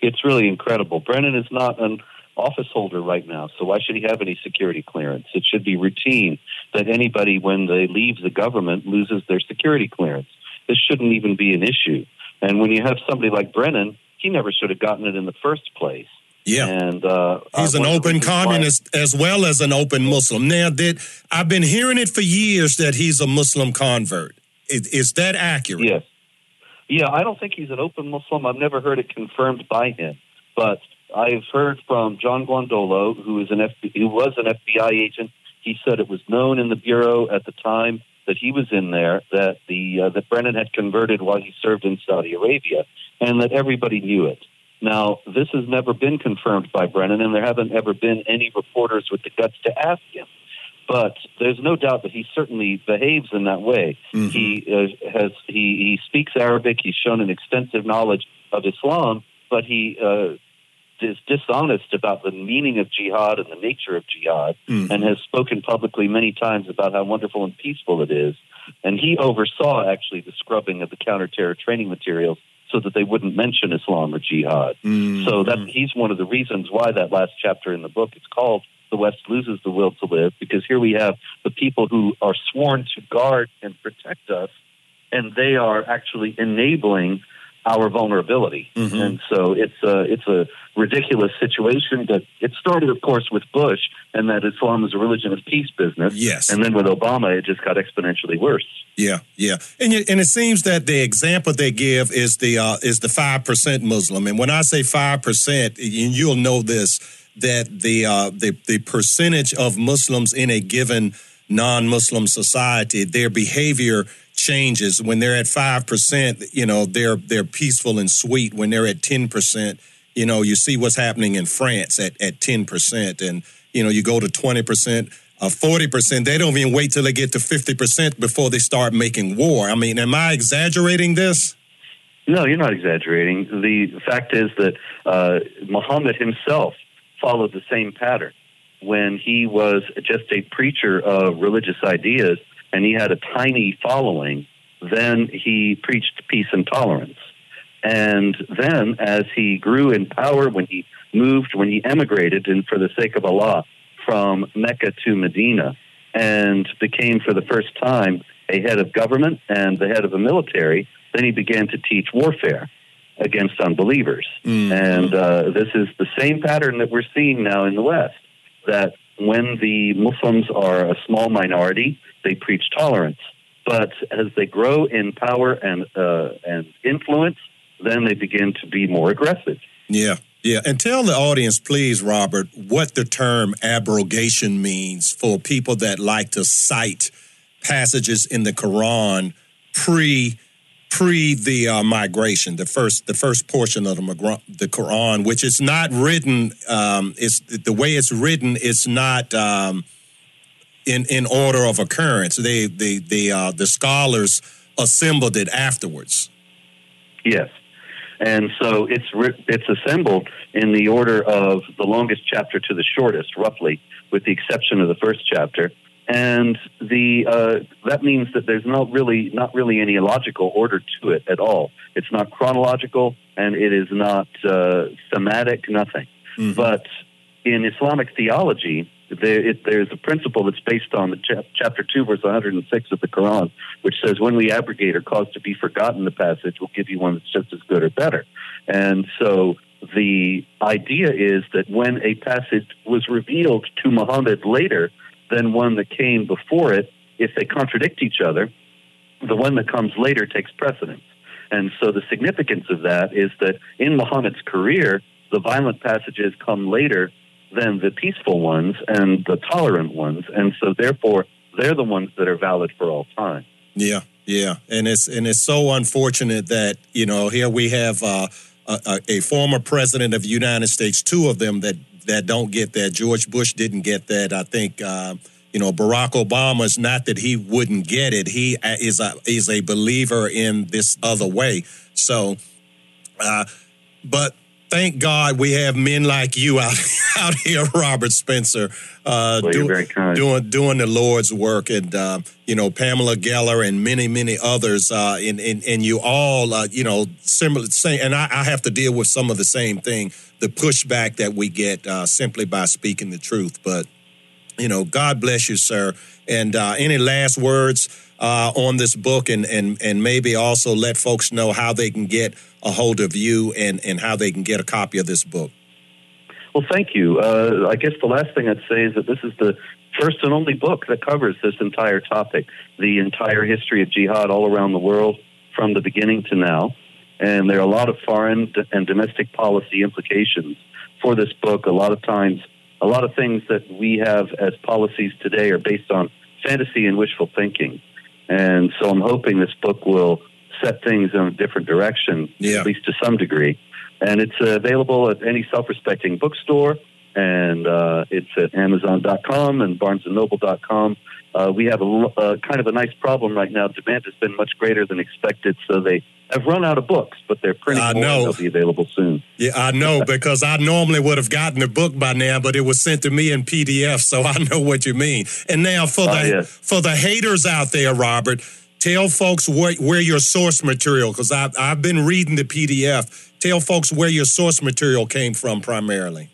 It's really incredible. Brennan is not an office holder right now, so why should he have any security clearance? It should be routine that anybody, when they leave the government, loses their security clearance. This shouldn't even be an issue. And when you have somebody like Brennan, he never should have gotten it in the first place. Yeah, and, uh, he's an open communist as well as an open Muslim. Now, did, I've been hearing it for years that he's a Muslim convert. Is, is that accurate? Yes. Yeah, I don't think he's an open Muslim. I've never heard it confirmed by him. But I've heard from John Guandolo, who is an F B I, who was an F B I agent. He said it was known in the Bureau at the time that he was in there that the uh, that Brennan had converted while he served in Saudi Arabia, and that everybody knew it. Now, this has never been confirmed by Brennan, and there haven't ever been any reporters with the guts to ask him. But there's no doubt that he certainly behaves in that way. Mm-hmm. He uh, has he, he speaks Arabic. He's shown an extensive knowledge of Islam, but he uh, is dishonest about the meaning of jihad and the nature of jihad, mm-hmm. and has spoken publicly many times about how wonderful and peaceful it is. And he oversaw, actually, the scrubbing of the counterterror training materials so that they wouldn't mention Islam or jihad. Mm-hmm. So that he's one of the reasons why that last chapter in the book is called "The West Loses the Will to Live," because here we have the people who are sworn to guard and protect us, and they are actually enabling our vulnerability. Mm-hmm. And so it's a, it's a ridiculous situation that it started, of course, with Bush and that Islam is a religion of peace business. Yes. And then with Obama, it just got exponentially worse. Yeah, yeah. And it, and it seems that the example they give is the uh, is the five percent Muslim. And when I say five percent, and you'll know this, that the, uh, the the percentage of Muslims in a given non-Muslim society, their behavior changes. When they're at five percent, you know, they're they're peaceful and sweet. When they're at ten percent, you know, you see what's happening in France at, at ten percent. And, you know, you go to twenty percent, uh, forty percent. They don't even wait till they get to fifty percent before they start making war. I mean, am I exaggerating this? No, you're not exaggerating. The fact is that uh, Muhammad himself followed the same pattern. When he was just a preacher of religious ideas and he had a tiny following, then he preached peace and tolerance. And then as he grew in power, when he moved, when he emigrated, and for the sake of Allah, from Mecca to Medina, and became for the first time a head of government and the head of a military, then he began to teach warfare against unbelievers. Mm. And uh, this is the same pattern that we're seeing now in the West, that when the Muslims are a small minority, they preach tolerance. But as they grow in power and uh, and influence, then they begin to be more aggressive. Yeah, yeah. And tell the audience, please, Robert, what the term abrogation means for people that like to cite passages in the Quran pre pre the uh, migration, the first the first portion of the, Magr- the Quran, which is not written, um, it's, the way it's written, it's not um, in in order of occurrence. They, they, they, uh, the scholars assembled it afterwards. Yes, and so it's re- it's assembled in the order of the longest chapter to the shortest, roughly, with the exception of the first chapter. And the uh, that means that there's not really not really any logical order to it at all. It's not chronological, and it is not uh, thematic, nothing. Mm-hmm. But in Islamic theology, there, it, there's a principle that's based on the ch- chapter two, verse one hundred six of the Quran, which says, "When we abrogate or cause to be forgotten the passage, we'll give you one that's just as good or better." And so the idea is that when a passage was revealed to Muhammad later than one that came before it, if they contradict each other, the one that comes later takes precedence. And so the significance of that is that in Muhammad's career, the violent passages come later than the peaceful ones and the tolerant ones. And so therefore, they're the ones that are valid for all time. Yeah, yeah. And it's and it's so unfortunate that, you know, here we have uh, a, a former president of the United States, two of them that that don't get that. George Bush didn't get that. I think, uh, you know, Barack Obama's not that he wouldn't get it. He is a, is a believer in this other way. So, uh, but thank God we have men like you out, out here, Robert Spencer, uh, well, do, very kind. doing doing the Lord's work, and, uh, you know, Pamela Geller and many, many others, uh, and, and, and you all, uh, you know, similar, same, and I, I have to deal with some of the same thing, the pushback that we get uh, simply by speaking the truth. But, you know, God bless you, sir. And uh, any last words uh, on this book, and, and, and maybe also let folks know how they can get a hold of you and, and how they can get a copy of this book? Well, thank you. Uh, I guess the last thing I'd say is that this is the first and only book that covers this entire topic, the entire history of jihad all around the world from the beginning to now. And there are a lot of foreign and domestic policy implications for this book. A lot of times, a lot of things that we have as policies today are based on fantasy and wishful thinking. And so I'm hoping this book will set things in a different direction, yeah. at least to some degree. And it's uh, available at any self-respecting bookstore, and uh, it's at Amazon dot com and Barnes and Noble dot com. Uh, we have a, uh, kind of a nice problem right now. Demand has been much greater than expected, so they have run out of books, but they're printing I more know. and they'll be available soon. Yeah, I know, because I normally would have gotten the book by now, but it was sent to me in P D F, so I know what you mean. And now for the, uh, yes. for the haters out there, Robert, tell folks where, where your source material, because I've, I've been reading the P D F. Tell folks where your source material came from primarily.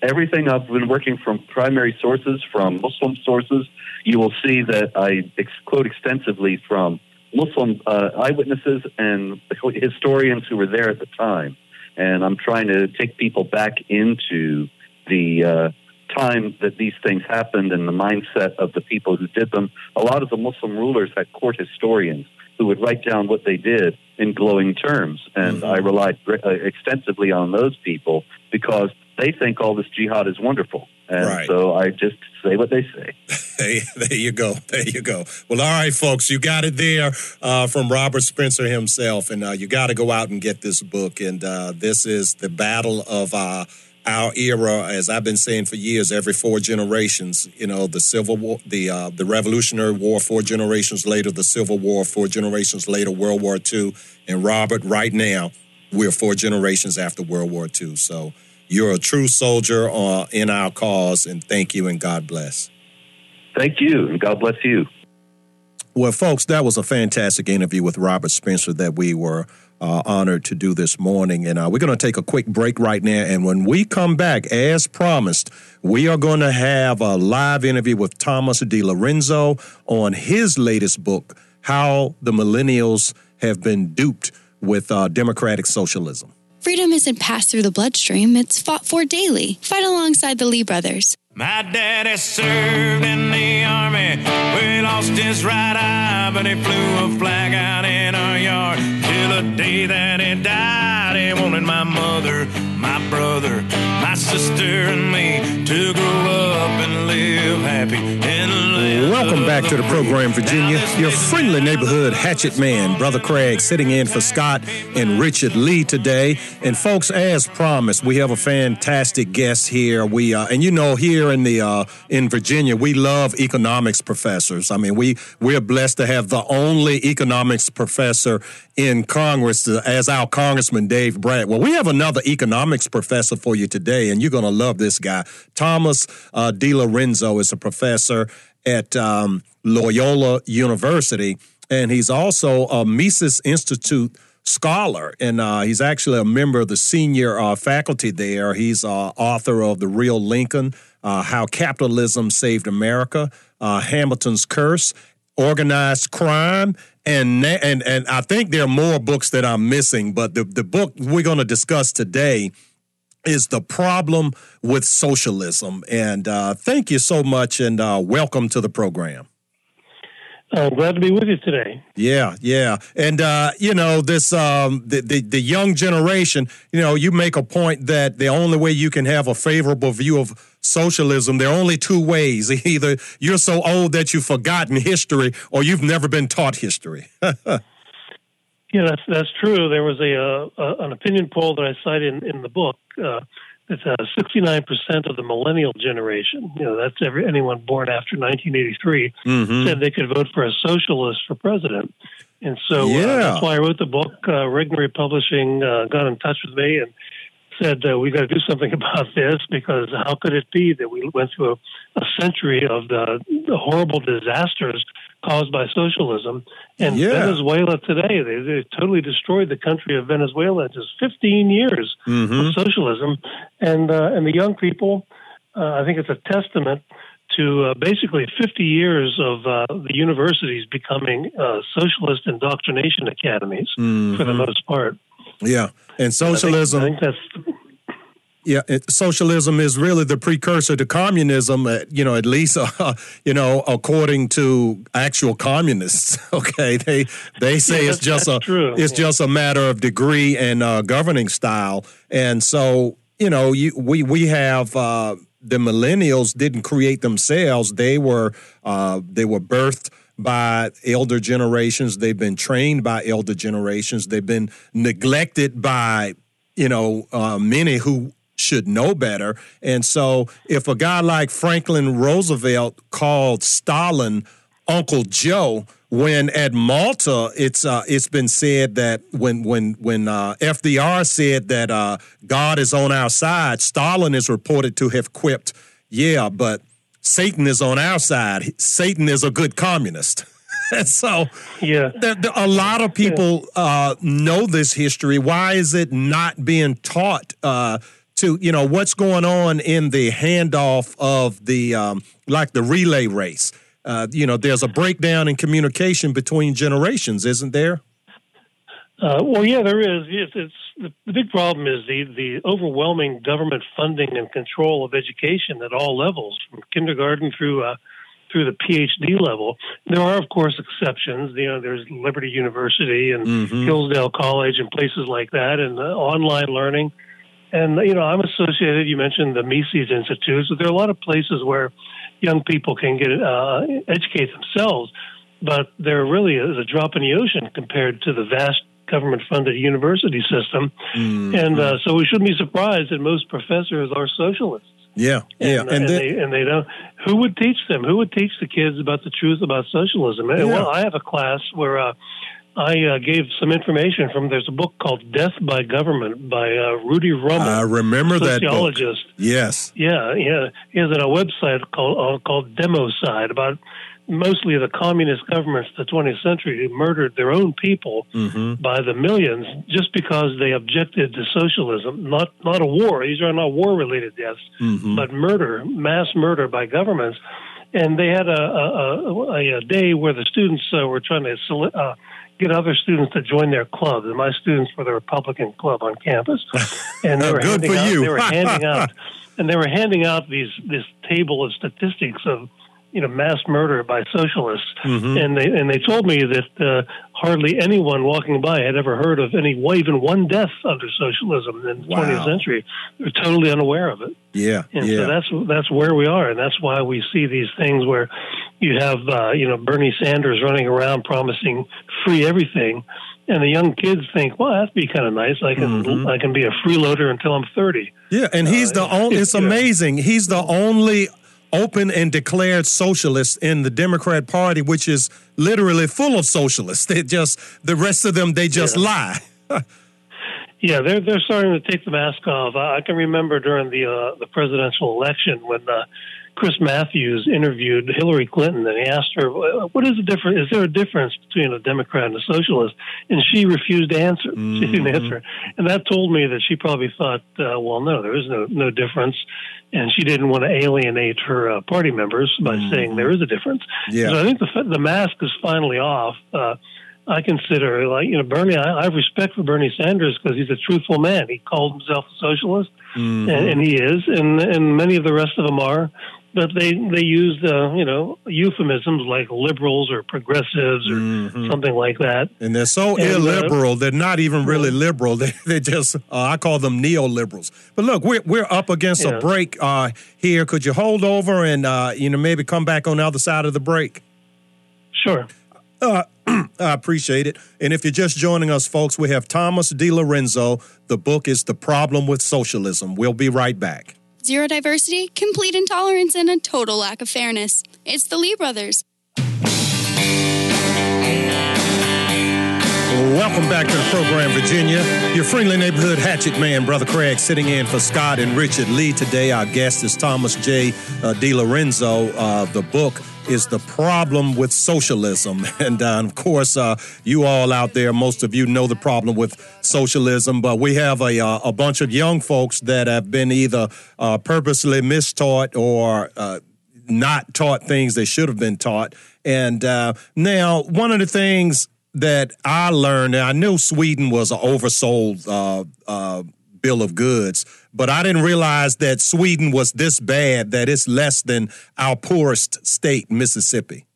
Everything I've been working from primary sources, from Muslim sources. You will see that I quote extensively from Muslim uh, eyewitnesses and historians who were there at the time. And I'm trying to take people back into the uh, time that these things happened and the mindset of the people who did them. A lot of the Muslim rulers had court historians who would write down what they did in glowing terms. And mm-hmm. I relied extensively on those people because they think all this jihad is wonderful. And right. so I just say what they say. There you go. There you go. Well, all right, folks, you got it there uh, from Robert Spencer himself. And uh, you got to go out and get this book. And uh, this is the battle of uh, our era, as I've been saying for years, every four generations. You know, the Civil War, the uh, the Revolutionary War, four generations later, the Civil War, four generations later, World War Two. And Robert, right now, we're four generations after World War Two. So you're a true soldier uh, in our cause, and thank you, and God bless. Thank you, and God bless you. Well, folks, that was a fantastic interview with Robert Spencer that we were uh, honored to do this morning. And uh, we're going to take a quick break right now. And when we come back, as promised, we are going to have a live interview with Thomas DiLorenzo on his latest book, How the Millennials Have Been Duped with uh, Democratic Socialism. Freedom isn't passed through the bloodstream, it's fought for daily. Fight alongside the Lee brothers. My daddy served in the army. We lost his right eye, but he flew a flag out in our yard. Till the day that he died, he wanted my mother, my brother, my sister, and me to grow up and live happy and live. Welcome back to the program, Virginia. Your friendly neighborhood hatchet man, Brother Craig, sitting in for Scott and Richard Lee today. And folks, as promised, we have a fantastic guest here. We uh, and you know, here in the uh, in Virginia, we love economics professors. I mean, we we're blessed to have the only economics professor in Congress as our Congressman Dave Bratt. Well, we have another economics professor for you today, and you're going to love this guy. Thomas uh, DiLorenzo is a professor at um, Loyola University, and he's also a Mises Institute scholar, and uh, he's actually a member of the senior uh, faculty there. He's uh, author of The Real Lincoln, uh, How Capitalism Saved America, uh, Hamilton's Curse, Organized Crime, and and and I think there are more books that I'm missing, but the, the book we're going to discuss today is The Problem with Socialism. And uh, thank you so much, and uh, welcome to the program. I'm glad to be with you today. Yeah, yeah. And, uh, you know, this um, the, the, the young generation, you know, you make a point that the only way you can have a favorable view of socialism, there are only two ways. Either you're so old that you've forgotten history, or you've never been taught history. Yeah, that's that's true. There was a, uh, an opinion poll that I cite in, in the book. Uh, it's uh, sixty-nine percent of the millennial generation, you know, that's every, anyone born after nineteen eighty-three, mm-hmm. said they could vote for a socialist for president. And so yeah. uh, that's why I wrote the book. Uh, Regnery Publishing uh, got in touch with me and said, uh, we've got to do something about this, because how could it be that we went through a, a century of the, the horrible disasters caused by socialism? And yeah. Venezuela today, they, they totally destroyed the country of Venezuela in just fifteen years mm-hmm. of socialism. And, uh, and the young people, uh, I think it's a testament to uh, basically fifty years of uh, the universities becoming uh, socialist indoctrination academies mm-hmm. for the most part. Yeah, and socialism. I think, I think that's. Yeah, it, socialism is really the precursor to communism. Uh, you know, at least uh, you know, according to actual communists. Okay, they they say yeah, it's just a true. it's yeah. just a matter of degree and uh, governing style. And so you know, you, we we have uh, the millennials didn't create themselves. They were uh, they were birthed by elder generations. They've been trained by elder generations. They've been neglected by you know, uh, many who should know better. And so if a guy like Franklin Roosevelt called Stalin Uncle Joe, when at Malta, it's uh, it's been said that when when when uh, F D R said that uh, God is on our side, Stalin is reported to have quipped, "Yeah, but Satan is on our side. Satan is a good communist." And so, yeah, there, there, a lot of people yeah. uh, know this history. Why is it not being taught? Uh, to you know what's going on in the handoff of the um, like the relay race. Uh, you know, there's a breakdown in communication between generations, isn't there? Uh, well, yeah, there is. It's, it's the, the big problem is the, the overwhelming government funding and control of education at all levels, from kindergarten through uh, through the PhD level. There are, of course, exceptions. You know, there's Liberty University and mm-hmm. Hillsdale College and places like that, and uh, online learning. And, you know, I'm associated, you mentioned the Mises Institute, so there are a lot of places where young people can get uh, educate themselves, but there really is a drop in the ocean compared to the vast government-funded university system. Mm-hmm. And uh, so we shouldn't be surprised that most professors are socialists. Yeah, yeah. And, and, and, then, they, and they don't. Who would teach them? Who would teach the kids about the truth about socialism? Yeah. Well, I have a class where... Uh, I uh, gave some information from, there's a book called Death by Government by uh, Rudy Rummel. I remember that book. Sociologist. Yes. Yeah, yeah. He has a website called, uh, called Democide, about mostly the communist governments of the twentieth century who murdered their own people mm-hmm. by the millions just because they objected to socialism. Not, not a war. These are not war-related deaths, mm-hmm. but murder, mass murder by governments. And they had a, a, a, a day where the students uh, were trying to... Uh, get other students to join their club, and my students were the Republican club on campus, and they were handing out, they were handing out, and they were handing out these this table of statistics of, you know, mass murder by socialists, mm-hmm. and they and they told me that uh, hardly anyone walking by had ever heard of any well, even one death under socialism in the wow. twentieth century. They're totally unaware of it. Yeah, and yeah. so that's that's where we are, and that's why we see these things where you have uh, you know Bernie Sanders running around promising free everything, and the young kids think, well, that'd be kind of nice. I can mm-hmm. I can be a freeloader until I'm thirty. Yeah, and he's uh, the only. It's amazing. Yeah. He's the only open and declared socialists in the Democrat Party, which is literally full of socialists. They just, the rest of them, they just yeah. lie. yeah, they're they're starting to take the mask off. I can remember during the uh, the presidential election when uh, Chris Matthews interviewed Hillary Clinton, and he asked her, "What is the difference? Is there a difference between a Democrat and a socialist?" And she refused to answer. Mm-hmm. She didn't answer, and that told me that she probably thought, uh, "Well, no, there is no no difference." And she didn't want to alienate her uh, party members by mm. saying there is a difference. Yeah. So I think the the mask is finally off. Uh, I consider, like, you know, Bernie, I, I have respect for Bernie Sanders because he's a truthful man. He called himself a socialist, mm. and, and he is, and and many of the rest of them are. But they, they use, uh, you know, euphemisms like liberals or progressives or mm-hmm. something like that. And they're so and, illiberal. Uh, they're not even really liberal. They, they just, uh, I call them neoliberals. But look, we're, we're up against yeah. a break uh, here. Could you hold over and, uh, you know, maybe come back on the other side of the break? Sure. Uh, I appreciate it. And if you're just joining us, folks, we have Thomas DiLorenzo. The book is The Problem with Socialism. We'll be right back. Zero diversity, complete intolerance, and a total lack of fairness. It's the Lee Brothers. Welcome back to the program, Virginia. Your friendly neighborhood hatchet man, Brother Craig, sitting in for Scott and Richard Lee today. Our guest is Thomas J. Uh, DiLorenzo. Uh, the book is The Problem with Socialism. And, uh, of course, uh, you all out there, most of you know the problem with socialism, but we have a, uh, a bunch of young folks that have been either uh, purposely mistaught or uh, not taught things they should have been taught. And uh, now, one of the things that I learned, and I knew Sweden was an oversold uh, uh, bill of goods, but I didn't realize that Sweden was this bad, that it's less than our poorest state, Mississippi.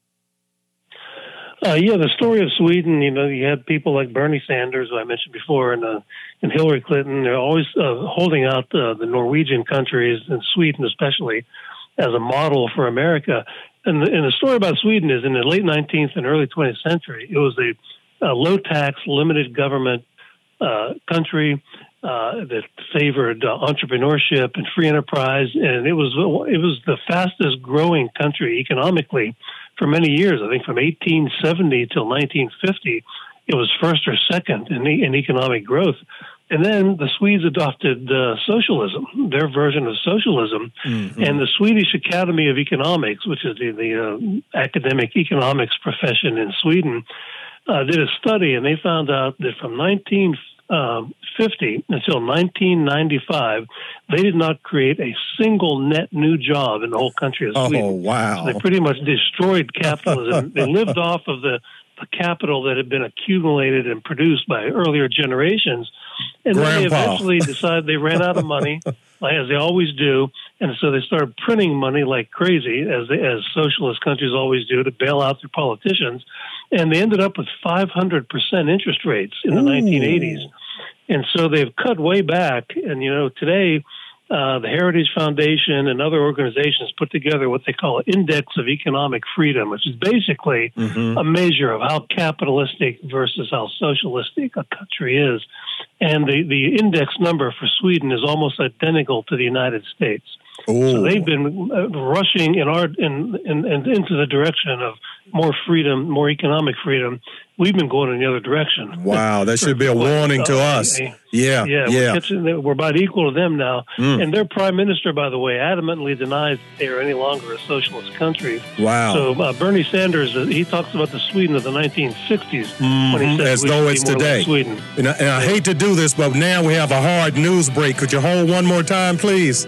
Uh, yeah, the story of Sweden, you know, you had people like Bernie Sanders, who I mentioned before, and, uh, and Hillary Clinton. They're always uh, holding out uh, the Norwegian countries, and Sweden especially, as a model for America. And the, and the story about Sweden is in the late nineteenth and early twentieth century, it was a, a low-tax, limited government uh, country. uh, that favored uh, entrepreneurship and free enterprise, and it was it was the fastest growing country economically for many years. I think from eighteen seventy till nineteen fifty, it was first or second in, the, in economic growth. And then the Swedes adopted uh, socialism, their version of socialism, mm-hmm. and the Swedish Academy of Economics, which is the, the uh, academic economics profession in Sweden, uh, did a study, and they found out that from nineteen fifty until nineteen ninety-five, they did not create a single net new job in the whole country of Sweden. Oh, wow. So they pretty much destroyed capitalism. They lived off of the the capital that had been accumulated and produced by earlier generations. And Grandpa. Then they eventually decided they ran out of money, as they always do, and so they started printing money like crazy, as they, as socialist countries always do, to bail out their politicians. And they ended up with five hundred percent interest rates in the Ooh. nineteen eighties. And so they've cut way back. And, you know, today uh, the Heritage Foundation and other organizations put together what they call an index of economic freedom, which is basically mm-hmm. a measure of how capitalistic versus how socialistic a country is. And the, the index number for Sweden is almost identical to the United States. Ooh. So they've been rushing in our in, in, in into the direction of more freedom, more economic freedom. We've been going in the other direction. Wow, that should be a warning to us. Yeah, yeah. yeah. We're, catching, we're about equal to them now. Mm. And their prime minister, by the way, adamantly denies that they are any longer a socialist country. Wow. So uh, Bernie Sanders, uh, he talks about the Sweden of the nineteen sixties mm, when he says as though it's today. Like Sweden. And I, and I hate to do this, but now we have a hard news break. Could you hold one more time, please?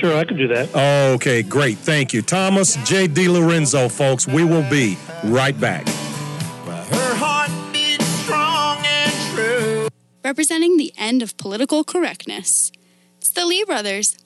Sure, I can do that. Okay, great. Thank you. Thomas J. DiLorenzo, folks. We will be right back. Her heart beats strong and true. Representing the end of political correctness, it's the Lee Brothers.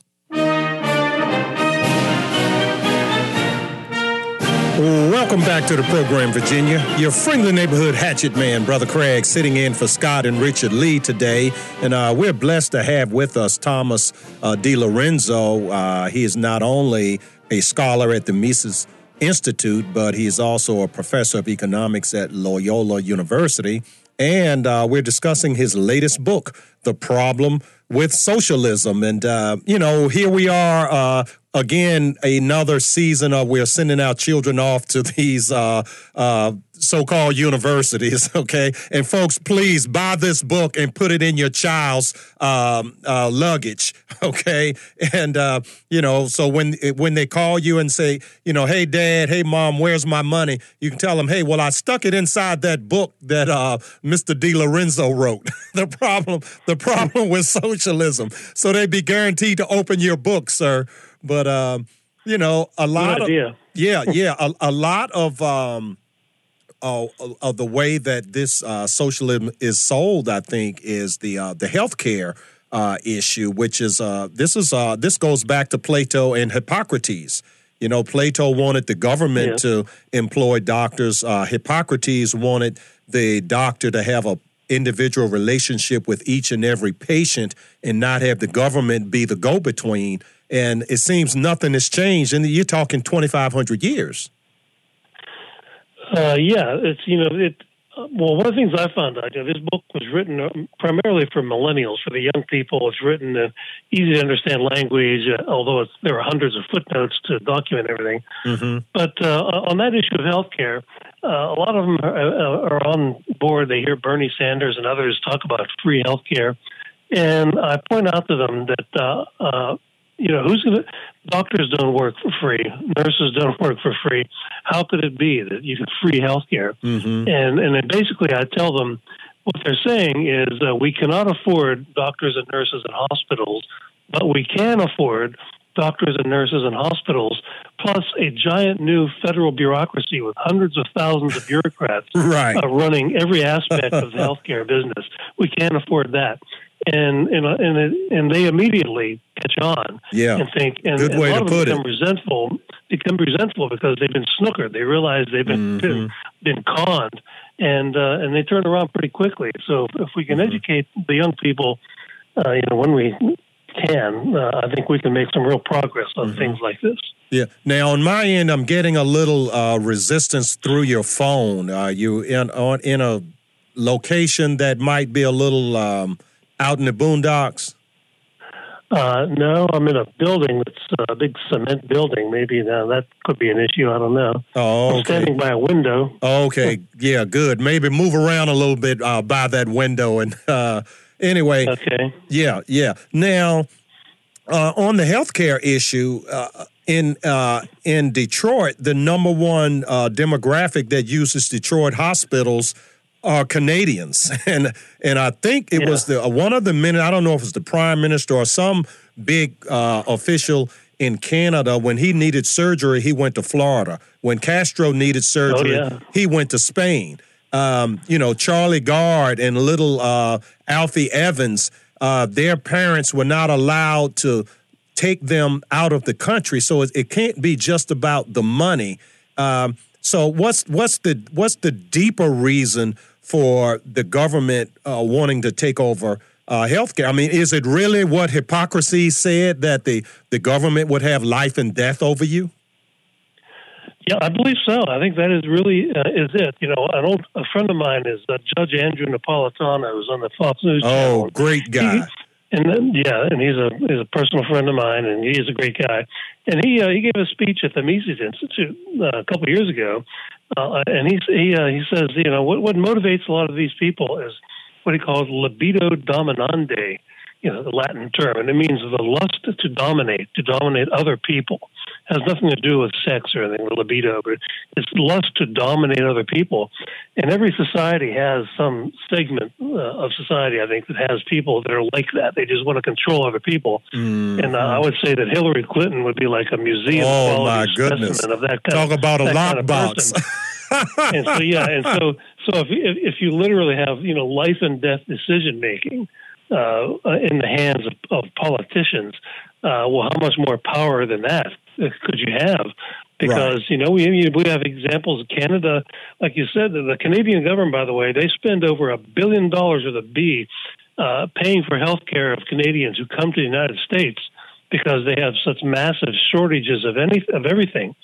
Welcome back to the program, Virginia. Your friendly neighborhood hatchet man, Brother Craig, sitting in for Scott and Richard Lee today. And uh, we're blessed to have with us Thomas uh, DiLorenzo. Uh, he is not only a scholar at the Mises Institute, but he is also a professor of economics at Loyola University. And uh, we're discussing his latest book, The Problem with Socialism. And, uh, you know, here we are uh, again, another season of we're sending our children off to these uh, uh, so-called universities, okay? And, folks, please buy this book and put it in your child's um, uh, luggage, okay? And, uh, you know, so when when they call you and say, you know, hey, Dad, hey, Mom, where's my money? You can tell them, hey, well, I stuck it inside that book that uh, Mister DiLorenzo wrote, The Problem the problem with Socialism. So they'd be guaranteed to open your book, sir. But, um, you know, a lot of... Yeah, yeah, a, a lot of... Um, Uh, of the way that this uh, socialism is sold, I think, is the uh, the healthcare uh, issue, which is uh, this is uh, this goes back to Plato and Hippocrates. You know, Plato wanted the government yeah. to employ doctors. Uh, Hippocrates wanted the doctor to have a individual relationship with each and every patient and not have the government be the go-between. And it seems nothing has changed. And you're talking twenty-five hundred years. Uh, yeah, it's, you know, it. Well, one of the things I found out, you know, this book was written primarily for millennials, for the young people. It's written in easy to understand language, uh, although it's, there are hundreds of footnotes to document everything. Mm-hmm. But uh, on that issue of healthcare, uh, a lot of them are, are on board. They hear Bernie Sanders and others talk about free healthcare, and I point out to them that. Uh, uh, You know, who's going to, doctors don't work for free. Nurses don't work for free. How could it be that you can free healthcare? Mm-hmm. And, and then basically I tell them what they're saying is uh, we cannot afford doctors and nurses and hospitals, but we can afford doctors and nurses and hospitals, plus a giant new federal bureaucracy with hundreds of thousands of bureaucrats right. uh, running every aspect of the healthcare business. We can't afford that. And and and and they immediately catch on yeah. and think, and, and a lot of them become it. resentful. Become resentful because they've been snookered. They realize they've been mm-hmm. been conned, and uh, and they turn around pretty quickly. So if we can educate the young people, uh, you know, when we can, uh, I think we can make some real progress on mm-hmm. things like this. Yeah. Now, on my end, I'm getting a little uh, resistance through your phone. Uh, you in on in a location that might be a little. Um, out in the boondocks? Uh, no, I'm in a building that's a big cement building. Maybe now that could be an issue. I don't know. Oh, okay. I'm standing by a window. Okay, yeah, good. Maybe move around a little bit uh, by that window. And uh, anyway, okay, yeah, yeah. Now, uh, on the healthcare issue uh, in uh, in Detroit, the number one uh, demographic that uses Detroit hospitals are Canadians, and and I think it yeah. was the one of the men. I don't know if it was the prime minister or some big uh, official in Canada. When he needed surgery, he went to Florida. When Castro needed surgery, oh, yeah. he went to Spain. Um, you know, Charlie Gard and little uh, Alfie Evans, uh, their parents were not allowed to take them out of the country, so it, it can't be just about the money. Um, So what's what's the what's the deeper reason for the government uh, wanting to take over uh, healthcare? I mean, is it really what hypocrisy said, that the, the government would have life and death over you? Yeah, I believe so. I think that is really uh, is it. You know, an old a friend of mine is uh, Judge Andrew Napolitano, who's on the Fox News channel. Oh, great guy. He, And then, yeah, and he's a he's a personal friend of mine, and he's a great guy. And he uh, he gave a speech at the Mises Institute uh, a couple of years ago, uh, and he he uh, he says, you know, what what motivates a lot of these people is what he calls libido dominandi, you know, the Latin term, and it means the lust to dominate, to dominate other people. It has nothing to do with sex or anything, with libido, but it's lust to dominate other people. And every society has some segment uh, of society, I think, that has people that are like that. They just want to control other people. Mm-hmm. And uh, I would say that Hillary Clinton would be like a museum oh, my goodness. specimen of that kind. Talk of, about a lockbox. Kind of and so, yeah, and so, so if, if, if you literally have, you know, life and death decision making uh, in the hands of, of politicians, uh, well, how much more power than that could you have? Because, right. you know, we we have examples of Canada, like you said, the Canadian government, by the way, they spend over a billion dollars with a B uh, paying for health care of Canadians who come to the United States because they have such massive shortages of any of everything.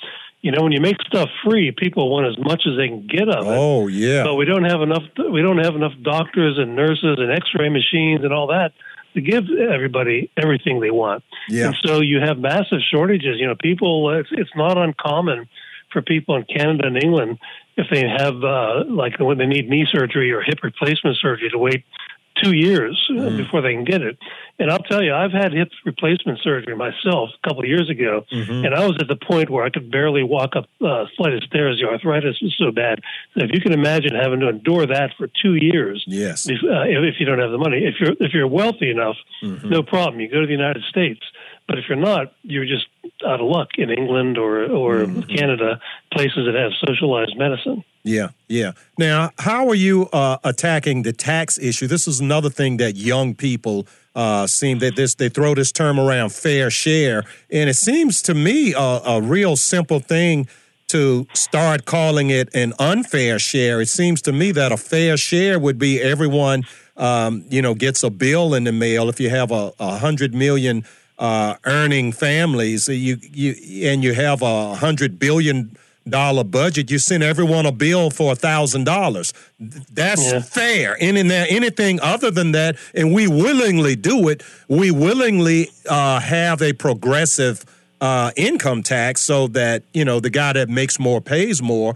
You know, when you make stuff free, people want as much as they can get of it. Oh, yeah. But we don't have enough. We don't have enough doctors and nurses and X-ray machines and all that to give everybody everything they want. Yeah. And so you have massive shortages. You know, people, it's, it's not uncommon for people in Canada and England, if they have, uh, like when they need knee surgery or hip replacement surgery, to wait two years mm. before they can get it. And I'll tell you, I've had hip replacement surgery myself a couple of years ago, mm-hmm. and I was at the point where I could barely walk up a uh, flight of stairs. The arthritis was so bad. So if you can imagine having to endure that for two years, yes. if, uh, if you don't have the money, if you're if you're wealthy enough, mm-hmm. no problem. You go to the United States. But if you're not, you're just out of luck in England or, or mm-hmm. Canada, places that have socialized medicine. Yeah, yeah. Now, how are you uh, attacking the tax issue? This is another thing that young people uh, seem that this they throw this term around, fair share. And it seems to me a, a real simple thing to start calling it an unfair share. It seems to me that a fair share would be everyone, um, you know, gets a bill in the mail. If you have a, a hundred million uh, earning families, you you and you have a hundred billion dollar budget, you send everyone a bill for a thousand dollars. That's yeah. fair. And in there, anything other than that, and we willingly do it. We willingly uh, have a progressive uh, income tax so that, you know, the guy that makes more pays more.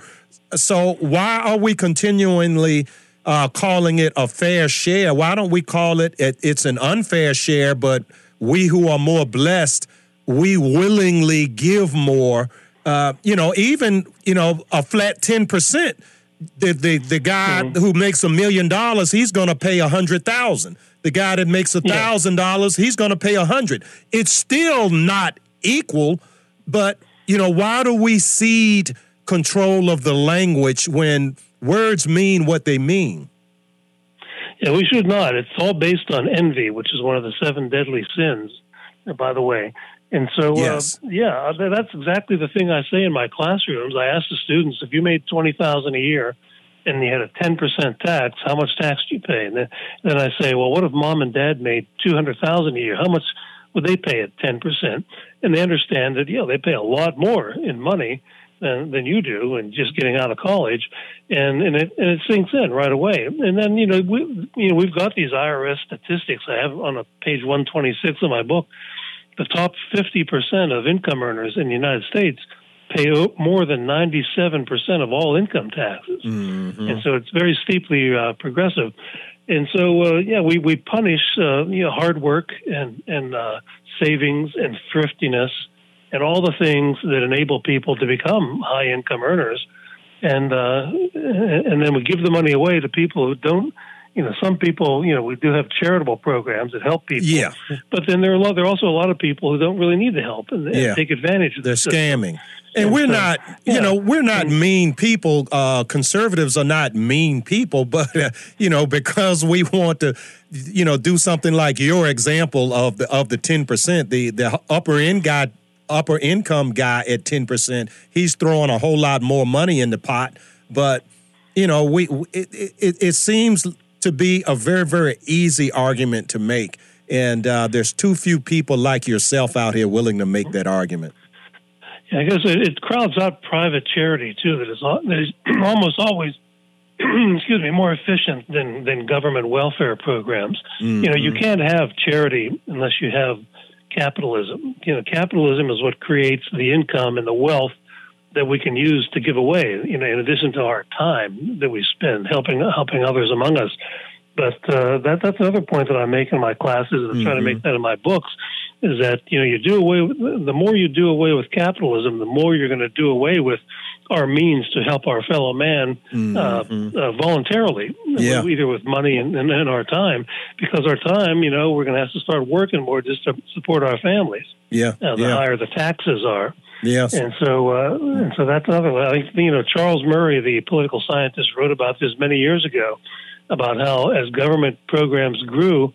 So why are we continually uh, calling it a fair share? Why don't we call it, it? It's an unfair share, but we who are more blessed, we willingly give more. Uh, you know, even, you know, a flat ten percent, the the, the guy mm-hmm. who makes a million dollars, he's going to pay one hundred thousand dollars. The guy that makes one thousand dollars, he's going to pay one hundred thousand dollars. It's still not equal, but, you know, why do we cede control of the language when words mean what they mean? Yeah, we should not. It's all based on envy, which is one of the seven deadly sins, by the way. And so, yes. uh, yeah, that's exactly the thing I say in my classrooms. I ask the students, if you made twenty thousand dollars a year and you had a ten percent tax, how much tax do you pay? And then, then I say, well, what if mom and dad made two hundred thousand dollars a year? How much would they pay at ten percent? And they understand that, yeah, they pay a lot more in money. than, than you do and just getting out of college. And, and it, and it sinks in right away. And then, you know, we, you know, we've got these I R S statistics. I have on a page one twenty-six of my book, the top fifty percent of income earners in the United States pay more than ninety-seven percent of all income taxes. Mm-hmm. And so it's very steeply uh, progressive. And so, uh, yeah, we, we punish uh, you know, hard work and, and uh, savings and thriftiness and all the things that enable people to become high-income earners. And uh, and then we give the money away to people who don't, you know, some people, you know, we do have charitable programs that help people. Yeah. But then there are, a lot, there are also a lot of people who don't really need the help and, and yeah. take advantage of the system. They're scamming. And we're not, you know, we're not mean people. Uh, conservatives are not mean people, but, uh, you know, because we want to, you know, do something like your example of the of the ten percent, the, the upper end guy, upper income guy at ten percent, he's throwing a whole lot more money in the pot. But, you know, we it, it, it seems to be a very, very easy argument to make. And uh, there's too few people like yourself out here willing to make that argument. I guess it crowds out private charity, too, that is, that is almost always, excuse me, more efficient than, than government welfare programs. Mm-hmm. You know, you can't have charity unless you have capitalism. You know, capitalism is what creates the income and the wealth that we can use to give away, you know, in addition to our time that we spend helping helping others among us. But uh, that, that's another point that I make in my classes, and I'm mm-hmm. trying to make that in my books, is that, you know, you do away with, the more you do away with capitalism, the more you're going to do away with our means to help our fellow man mm-hmm. uh, uh, voluntarily, yeah. either with money and, and, and our time, because our time, you know, we're going to have to start working more just to support our families. Yeah, uh, the yeah. higher the taxes are. Yes. And so, uh, and so that's another. I think, you know, Charles Murray, the political scientist, wrote about this many years ago, about how as government programs grew,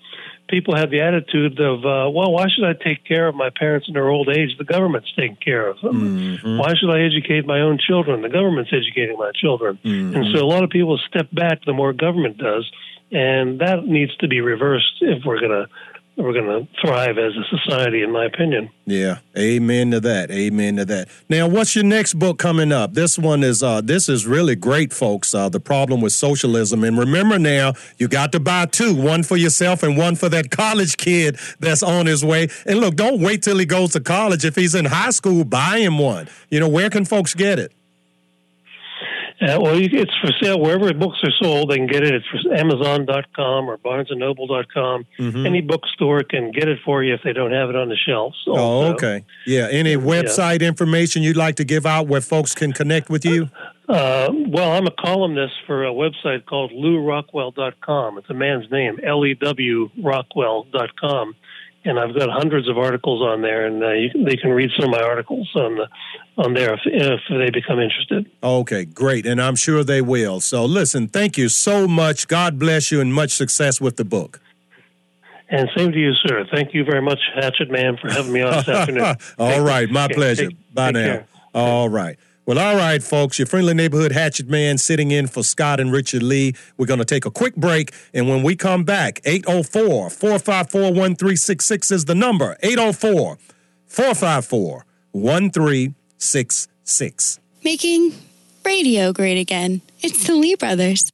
people had the attitude of, uh, well, why should I take care of my parents in their old age? The government's taking care of them. Mm-hmm. Why should I educate my own children? The government's educating my children. Mm-hmm. And so a lot of people step back the more government does, and that needs to be reversed if we're going to we're going to thrive as a society, in my opinion. Yeah, amen to that. Amen to that. Now, what's your next book coming up? This one is uh, this is really great, folks. Uh, The Problem with Socialism. And remember now, you got to buy two: one for yourself and one for that college kid that's on his way. And look, don't wait till he goes to college. If he's in high school, buy him one. You know, where can folks get it? Uh, well, you, it's for sale wherever books are sold. They can get it. It's for Amazon dot com or Barnes and Noble dot com. Mm-hmm. Any bookstore can get it for you if they don't have it on the shelves. Also. Oh, okay. Yeah. Any website yeah. information you'd like to give out where folks can connect with you? Uh, well, I'm a columnist for a website called Lew Rockwell dot com. It's a man's name, L E W Rockwell dot com. And I've got hundreds of articles on there, and uh, you can, they can read some of my articles on the, on there if, if they become interested. Okay, great, and I'm sure they will. So listen, thank you so much. God bless you, and much success with the book. And same to you, sir. Thank you very much, Hatchet Man, for having me on this afternoon. all take right, my okay, pleasure. Take, Bye take now. Care. All right. Well, all right, folks, your friendly neighborhood hatchet man sitting in for Scott and Richard Lee. We're going to take a quick break, and when we come back, eight oh four, four five four, one three six six is the number, eight oh four, four five four, one three six six. Making radio great again. It's the Lee Brothers.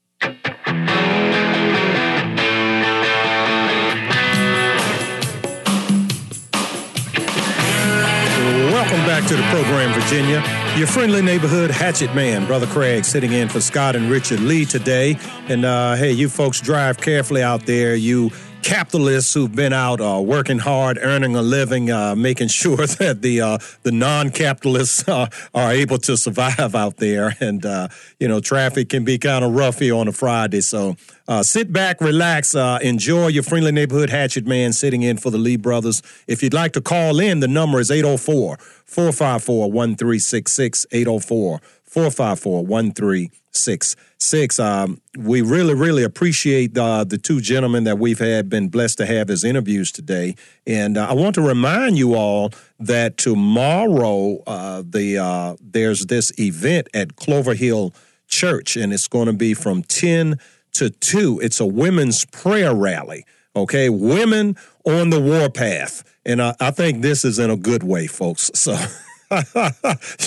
Welcome back to the program, Virginia. Your friendly neighborhood hatchet man, Brother Craig, sitting in for Scott and Richard Lee today. And, uh, hey, you folks drive carefully out there. You capitalists who've been out uh, working hard, earning a living, uh, making sure that the uh, the non-capitalists uh, are able to survive out there. And, uh, you know, traffic can be kind of rough here on a Friday. So uh, sit back, relax, uh, enjoy your friendly neighborhood hatchet man sitting in for the Lee Brothers. If you'd like to call in, the number is eight oh four, four five four, one three six six, eight oh four, four five four, one three six six. Um, we really, really appreciate uh, the two gentlemen that we've had been blessed to have as interviews today. And uh, I want to remind you all that tomorrow uh, the uh, there's this event at Clover Hill Church, and it's going to be from ten to two. It's a women's prayer rally. Okay, women on the warpath. And I, I think this is in a good way, folks. So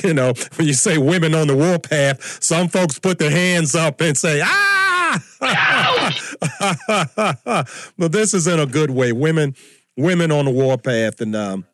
You know, when you say women on the warpath, some folks put their hands up and say, ah! But this is in a good way. Women, women on the warpath. And um,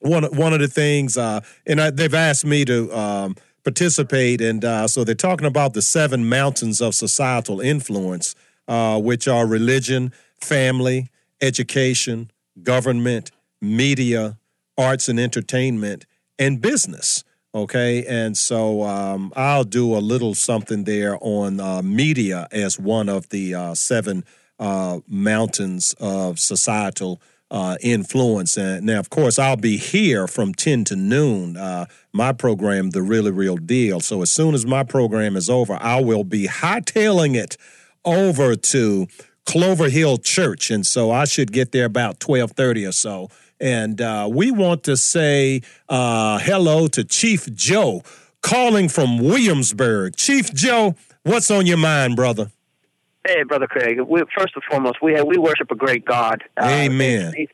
one, one of the things, uh, and I, they've asked me to um, participate. And uh, so they're talking about the seven mountains of societal influence, uh, which are religion, family, education, government, media, arts and entertainment, and business, okay? And so um, I'll do a little something there on uh, media as one of the uh, seven uh, mountains of societal uh, influence. And now, of course, I'll be here from ten to noon, uh, my program, The Really Real Deal. So as soon as my program is over, I will be hightailing it over to Clover Hill Church, and so I should get there about twelve thirty or so. And uh, we want to say uh, hello to Chief Joe, calling from Williamsburg. Chief Joe, what's on your mind, brother? Hey, Brother Craig. We, first and foremost, we we worship a great God. Uh, Amen. We,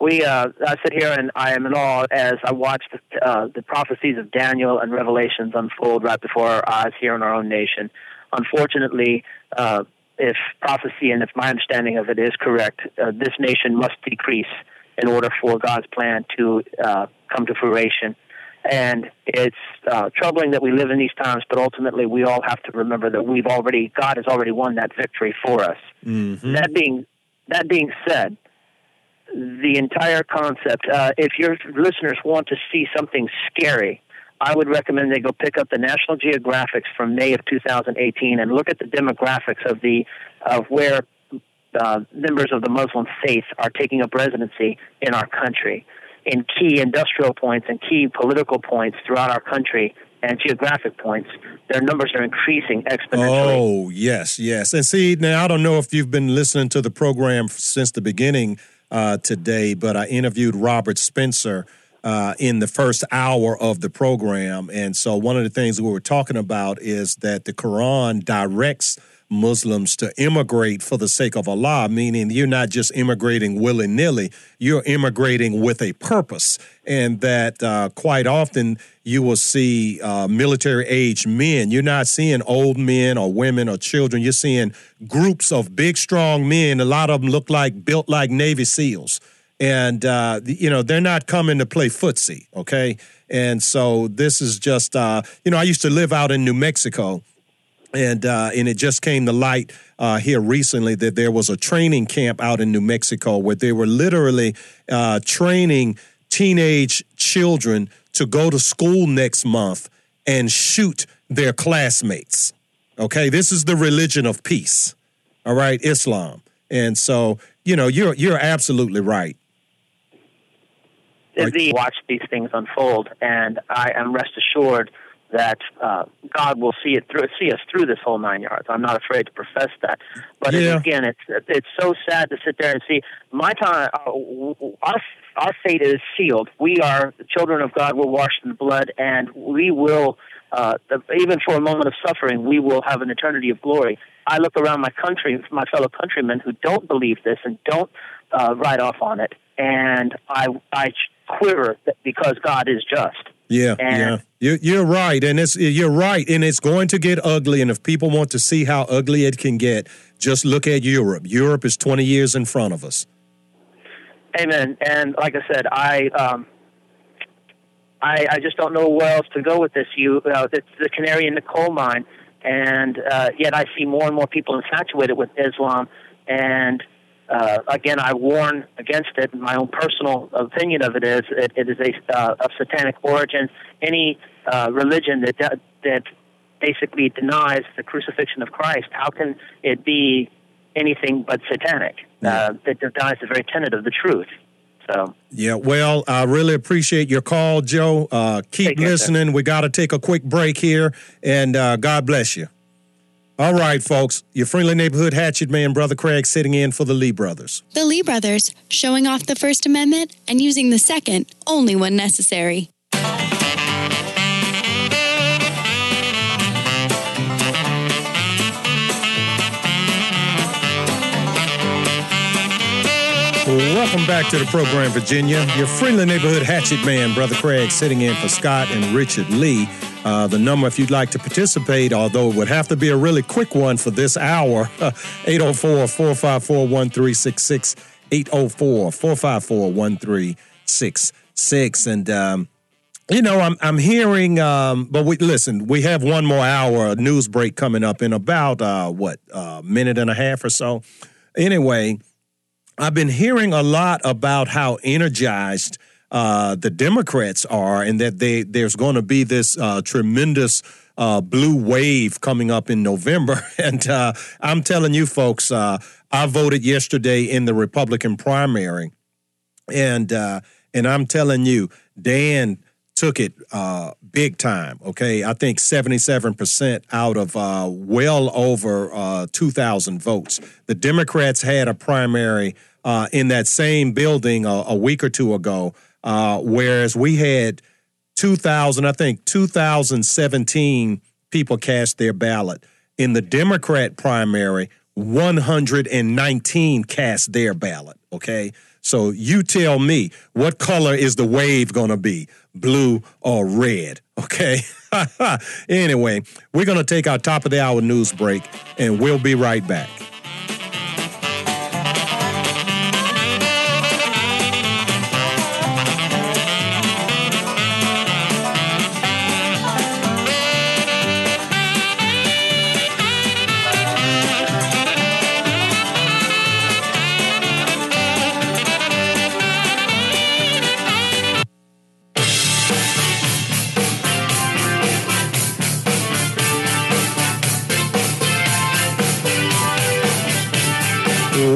we uh, I sit here and I am in awe as I watch the, uh, the prophecies of Daniel and Revelations unfold right before our eyes here in our own nation. Unfortunately, uh, if prophecy and if my understanding of it is correct, uh, this nation must decrease in order for God's plan to uh, come to fruition. And it's uh, troubling that we live in these times, but ultimately we all have to remember that we've already, God has already won that victory for us. Mm-hmm. That being that being said, the entire concept, uh, if your listeners want to see something scary, I would recommend they go pick up the National Geographic from May of two thousand eighteen and look at the demographics of the of where uh, members of the Muslim faith are taking up residency in our country, in key industrial points and key political points throughout our country and geographic points. Their numbers are increasing exponentially. Oh, yes, yes. And see, now I don't know if you've been listening to the program since the beginning uh, today, but I interviewed Robert Spencer Uh, in the first hour of the program. And so one of the things we were talking about is that the Quran directs Muslims to immigrate for the sake of Allah, meaning you're not just immigrating willy-nilly, you're immigrating with a purpose. And that uh, quite often you will see uh, military-aged men. You're not seeing old men or women or children. You're seeing groups of big, strong men. A lot of them look like, built like Navy SEALs. And, uh, you know, they're not coming to play footsie, okay? And so this is just, uh, you know, I used to live out in New Mexico, and uh, and it just came to light uh, here recently that there was a training camp out in New Mexico where they were literally uh, training teenage children to go to school next month and shoot their classmates, okay? This is the religion of peace, all right, Islam. And so, you know, you're you're absolutely right. We watch these things unfold, and I am rest assured that uh, God will see it through, see us through this whole nine yards. I'm not afraid to profess that, but yeah. again, it's it's so sad to sit there and see. My time, uh, our our fate is sealed. We are children of God. We're washed in blood, and we will, uh, even for a moment of suffering, we will have an eternity of glory. I look around my country, my fellow countrymen who don't believe this and don't uh, write off on it, and I I. quiver because God is just. Yeah, and yeah. You, you're right, and it's you're right, and it's going to get ugly, and if people want to see how ugly it can get, just look at Europe. Europe is twenty years in front of us. Amen, and like I said, I um, I, I just don't know where else to go with this. You, uh, it's the canary in the coal mine, and uh, yet I see more and more people infatuated with Islam, and Uh, again, I warn against it. My own personal opinion of it is it, it is a, uh, of satanic origin. Any uh, religion that de- that basically denies the crucifixion of Christ, how can it be anything but satanic? Uh, that denies the very tenet of the truth. So, yeah, well, I really appreciate your call, Joe. Uh, keep care, listening. Sir. We got to take a quick break here, and uh, God bless you. All right, folks, your friendly neighborhood hatchet man, Brother Craig, sitting in for the Lee brothers. The Lee brothers, showing off the First Amendment and using the Second only when necessary. Welcome back to the program, Virginia. Your friendly neighborhood hatchet man, Brother Craig, sitting in for Scott and Richard Lee. Uh, the number, if you'd like to participate, although it would have to be a really quick one for this hour, eight oh four, four five four, one three six six, eight oh four, four five four, one three six six. And, um, you know, I'm I'm hearing, um, but we listen, we have one more hour, a news break coming up in about, uh, what, a minute and a half or so. Anyway, I've been hearing a lot about how energized uh, the Democrats are and that they there's going to be this uh, tremendous uh, blue wave coming up in November. And uh, I'm telling you, folks, uh, I voted yesterday in the Republican primary, and uh, and I'm telling you, Dan took it uh, big time, okay? I think seventy-seven percent out of uh, well over uh, two thousand votes. The Democrats had a primary uh, in that same building a, a week or two ago, uh, whereas we had two thousand, I think, two thousand seventeen people cast their ballot. In the Democrat primary, one hundred nineteen cast their ballot, okay? So you tell me, what color is the wave going to be, blue or red, okay? Anyway, we're going to take our top of the hour news break, and we'll be right back.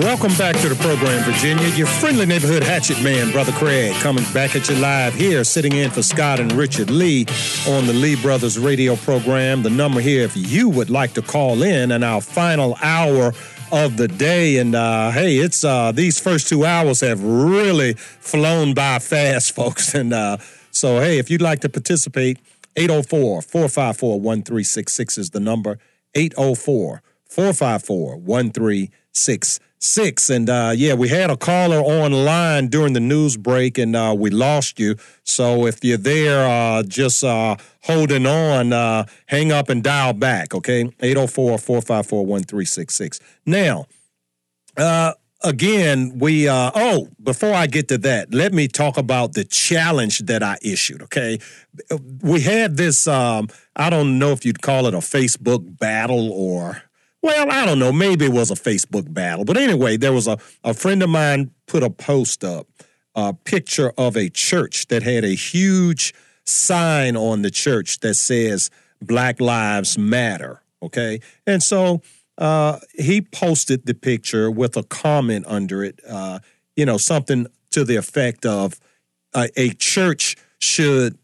Welcome back to the program, Virginia. Your friendly neighborhood hatchet man, Brother Craig, coming back at you live here, sitting in for Scott and Richard Lee on the Lee Brothers radio program. The number here, if you would like to call in, in our final hour of the day. And, uh, hey, it's uh, these first two hours have really flown by fast, folks. And uh, so, hey, if you'd like to participate, eight oh four, four five four, one three six six is the number, eight oh four, four five four, one three six six. Six. And uh, yeah, we had a caller online during the news break, and uh, we lost you. So if you're there, uh, just uh, holding on, uh, hang up and dial back, okay? eight oh four, four five four, one three six six. Now, uh, again, we, uh, oh, before I get to that, let me talk about the challenge that I issued, okay? We had this, um, I don't know if you'd call it a Facebook battle or... Well, I don't know. Maybe it was a Facebook battle. But anyway, there was a, a friend of mine put a post up, a picture of a church that had a huge sign on the church that says Black Lives Matter, okay? And so uh, he posted the picture with a comment under it, uh, you know, something to the effect of uh, a church should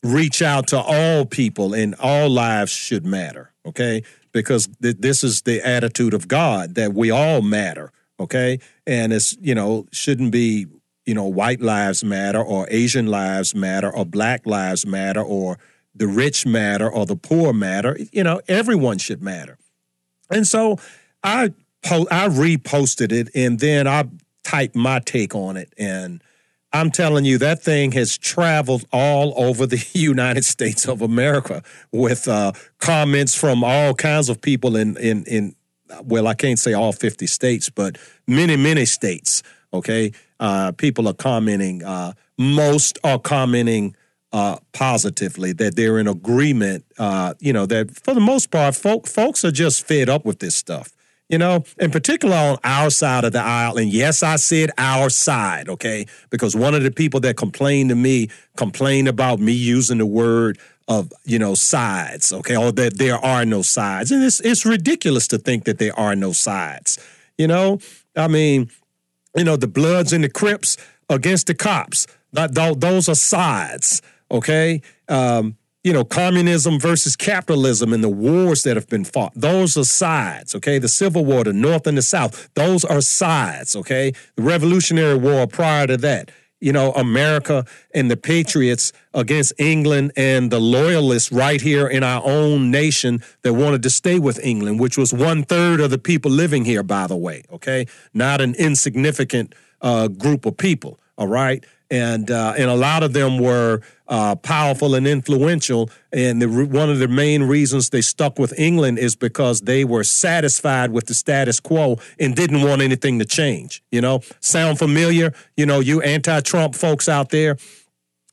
reach out to all people and all lives should matter, okay? Because th- this is the attitude of God, that we all matter, okay? And it's, you know, shouldn't be, you know, white lives matter or Asian lives matter or black lives matter or the rich matter or the poor matter. You know, everyone should matter. And so I po- I reposted it, and then I typed my take on it, and I'm telling you, that thing has traveled all over the United States of America with uh, comments from all kinds of people in, in, in, well, I can't say all fifty states, but many, many states, okay? Uh, people are commenting, uh, most are commenting uh, positively, that they're in agreement, uh, you know, that for the most part, folk, folks are just fed up with this stuff. You know, in particular on our side of the aisle, and yes, I said our side, okay, because one of the people that complained to me complained about me using the word of, you know, sides, okay, or that there are no sides. And it's it's ridiculous to think that there are no sides, you know. I mean, you know, the Bloods and the Crips against the cops, that, those are sides, okay, um. You know, communism versus capitalism and the wars that have been fought, those are sides, okay? The Civil War, the North and the South, those are sides, okay? The Revolutionary War prior to that, you know, America and the Patriots against England and the Loyalists right here in our own nation that wanted to stay with England, which was one third of the people living here, by the way, okay? Not an insignificant uh, group of people, all right? And uh, and a lot of them were uh, powerful and influential. And the, one of the main reasons they stuck with England is because they were satisfied with the status quo and didn't want anything to change. You know, sound familiar? You know, you anti-Trump folks out there,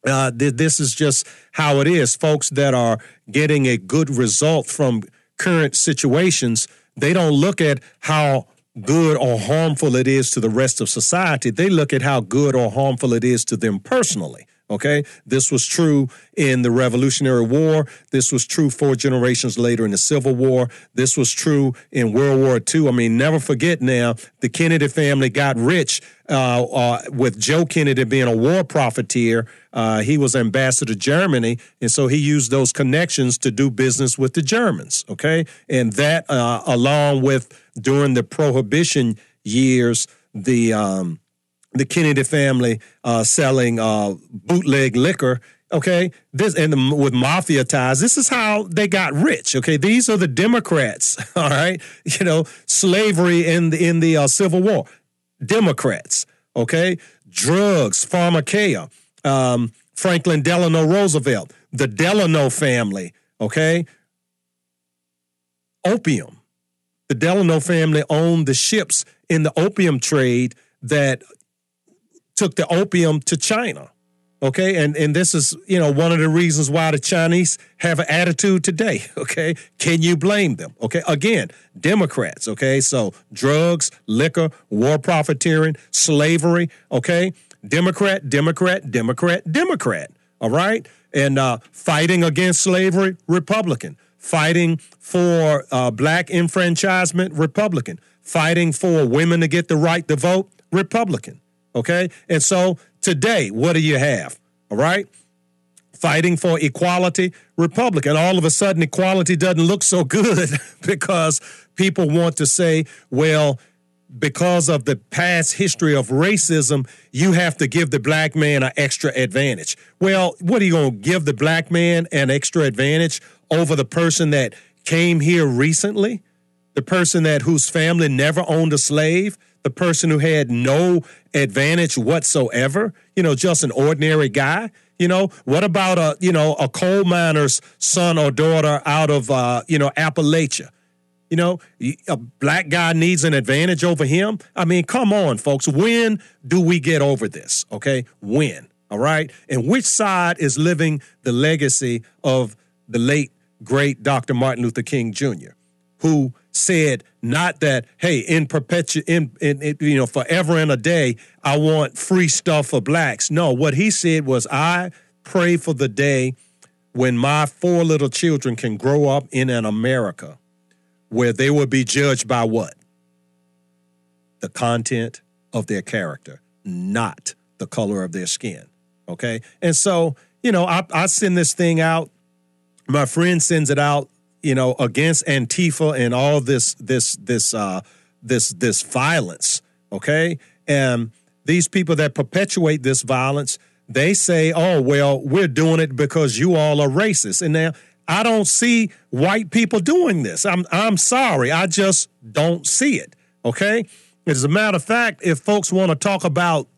uh, th- this is just how it is. Folks that are getting a good result from current situations, they don't look at how good or harmful it is to the rest of society. They look at how good or harmful it is to them personally, okay? This was true in the Revolutionary War. This was true four generations later in the Civil War. This was true in World War Two. I mean, never forget now, the Kennedy family got rich uh, uh, with Joe Kennedy being a war profiteer. Uh, he was ambassador to Germany, and so he used those connections to do business with the Germans, okay? And that, uh, along with during the Prohibition years, the um, the Kennedy family uh, selling uh, bootleg liquor, okay? This and the, with mafia ties, this is how they got rich, okay? These are the Democrats, all right? You know, slavery in the, in the uh, Civil War, Democrats, okay? Drugs, pharmacia, um, Franklin Delano Roosevelt, the Delano family, okay? Opium. The Delano family owned the ships in the opium trade that took the opium to China, okay? And and this is, you know, one of the reasons why the Chinese have an attitude today, okay? Can you blame them, okay? Again, Democrats, okay? So drugs, liquor, war profiteering, slavery, okay? Democrat, Democrat, Democrat, Democrat, all right? And uh, fighting against slavery, Republican. Fighting for uh, black enfranchisement, Republican. Fighting for women to get the right to vote, Republican, okay? And so today, what do you have, all right? Fighting for equality, Republican. All of a sudden, equality doesn't look so good because people want to say, well, because of the past history of racism, you have to give the black man an extra advantage. Well, what are you going to give the black man an extra advantage over the person that came here recently, the person that whose family never owned a slave, the person who had no advantage whatsoever, you know, just an ordinary guy? You know, what about a, you know, a coal miner's son or daughter out of, uh, you know, Appalachia? You know, a black guy needs an advantage over him. I mean, come on, folks. When do we get over this? Okay, when? All right? And which side is living the legacy of the late, great Doctor Martin Luther King Junior, who said not that, hey, in perpetu- in, in, in you know, forever and a day, I want free stuff for blacks. No, what he said was, I pray for the day when my four little children can grow up in an America where they will be judged by what? The content of their character, not the color of their skin, okay? And so, you know, I, I send this thing out. My friend sends it out, you know, against Antifa and all this this, this, uh, this, this violence, okay? And these people that perpetuate this violence, they say, oh, well, we're doing it because you all are racist. And now, I don't see white people doing this. I'm I'm sorry. I just don't see it, okay? As a matter of fact, if folks want to talk about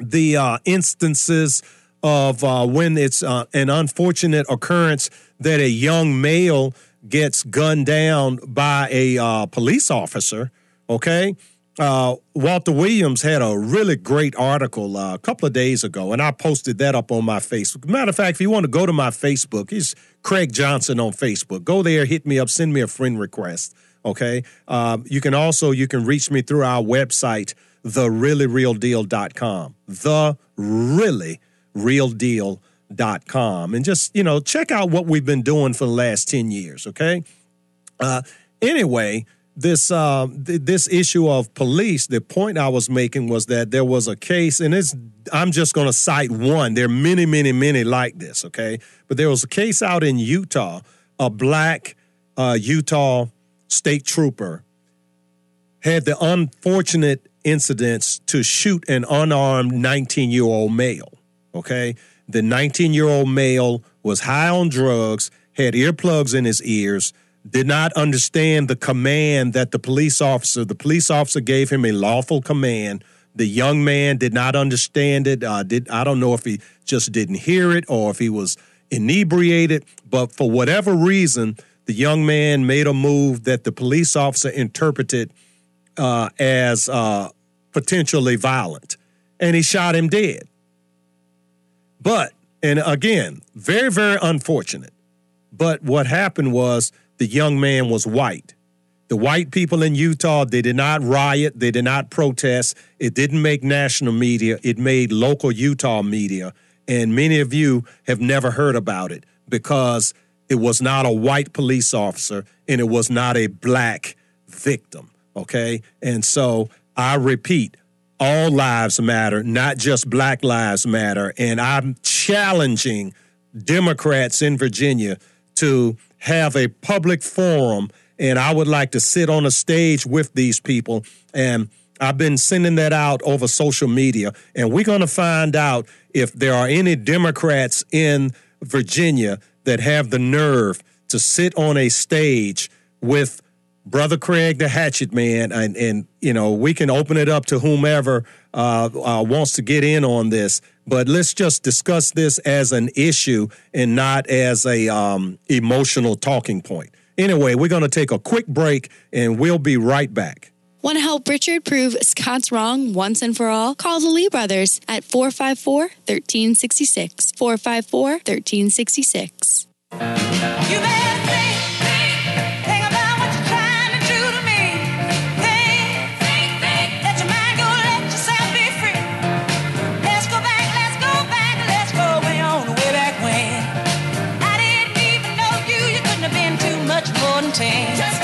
the uh, instances of uh, when it's uh, an unfortunate occurrence that a young male gets gunned down by a uh, police officer, okay? Uh, Walter Williams had a really great article uh, a couple of days ago, and I posted that up on my Facebook. Matter of fact, if you want to go to my Facebook, it's Craig Johnson on Facebook. Go there, hit me up, send me a friend request, okay? Uh, you can also, you can reach me through our website, the really real deal dot com, the really real deal dot com, and just, you know, check out what we've been doing for the last ten years, okay? Uh, anyway... This uh, th- this issue of police, the point I was making was that there was a case, and it's, I'm just going to cite one. There are many, many, many like this, okay? But there was a case out in Utah, a black uh, Utah state trooper had the unfortunate incidents to shoot an unarmed nineteen-year-old male, okay? The nineteen-year-old male was high on drugs, had earplugs in his ears, did not understand the command that the police officer, the police officer gave him a lawful command, The young man did not understand it. Uh, did I don't know if he just didn't hear it or if he was inebriated, but for whatever reason, the young man made a move that the police officer interpreted uh, as uh, potentially violent, and he shot him dead. But, and again, very, very unfortunate, but what happened was the young man was white. The white people in Utah, they did not riot. They did not protest. It didn't make national media. It made local Utah media. And many of you have never heard about it because it was not a white police officer and it was not a black victim, okay? And so I repeat, all lives matter, not just black lives matter. And I'm challenging Democrats in Virginia to have a public forum. And I would like to sit on a stage with these people. And I've been sending that out over social media. And we're going to find out if there are any Democrats in Virginia that have the nerve to sit on a stage with Brother Craig the Hatchet Man. And, and you know, we can open it up to whomever uh, uh, wants to get in on this. But let's just discuss this as an issue and not as a um, emotional talking point. Anyway, we're going to take a quick break, and we'll be right back. Want to help Richard prove Scots wrong once and for all? Call the Lee Brothers at four five four, one three six six. four five four, one three six six. You better think, think, think about what you're trying to do to me. Think, think, think, let your mind go, let yourself be free. Let's go back, let's go back, let's go way on the way back when. I didn't even know you, you couldn't have been too much more than ten. Just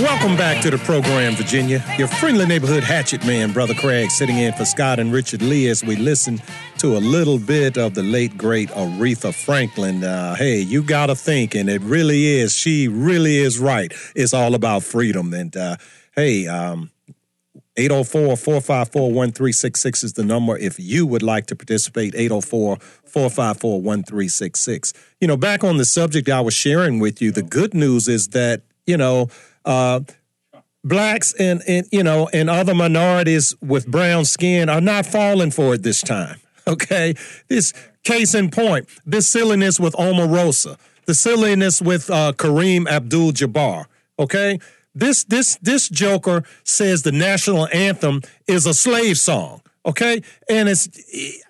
welcome back to the program, Virginia. Your friendly neighborhood hatchet man, Brother Craig, sitting in for Scott and Richard Lee as we listen to a little bit of the late, great Aretha Franklin. Uh, hey, you got to think, and it really is. She really is right. It's all about freedom. And, uh, hey, um, eight oh four, four five four, one three six six is the number if you would like to participate, eight oh four, four five four, one three six six. You know, back on the subject I was sharing with you, the good news is that, you know, Uh, blacks and, and, you know, and other minorities with brown skin are not falling for it this time, okay? This case in point, this silliness with Omarosa, the silliness with uh, Kareem Abdul-Jabbar, okay? This, this, this joker says the national anthem is a slave song, okay? And it's,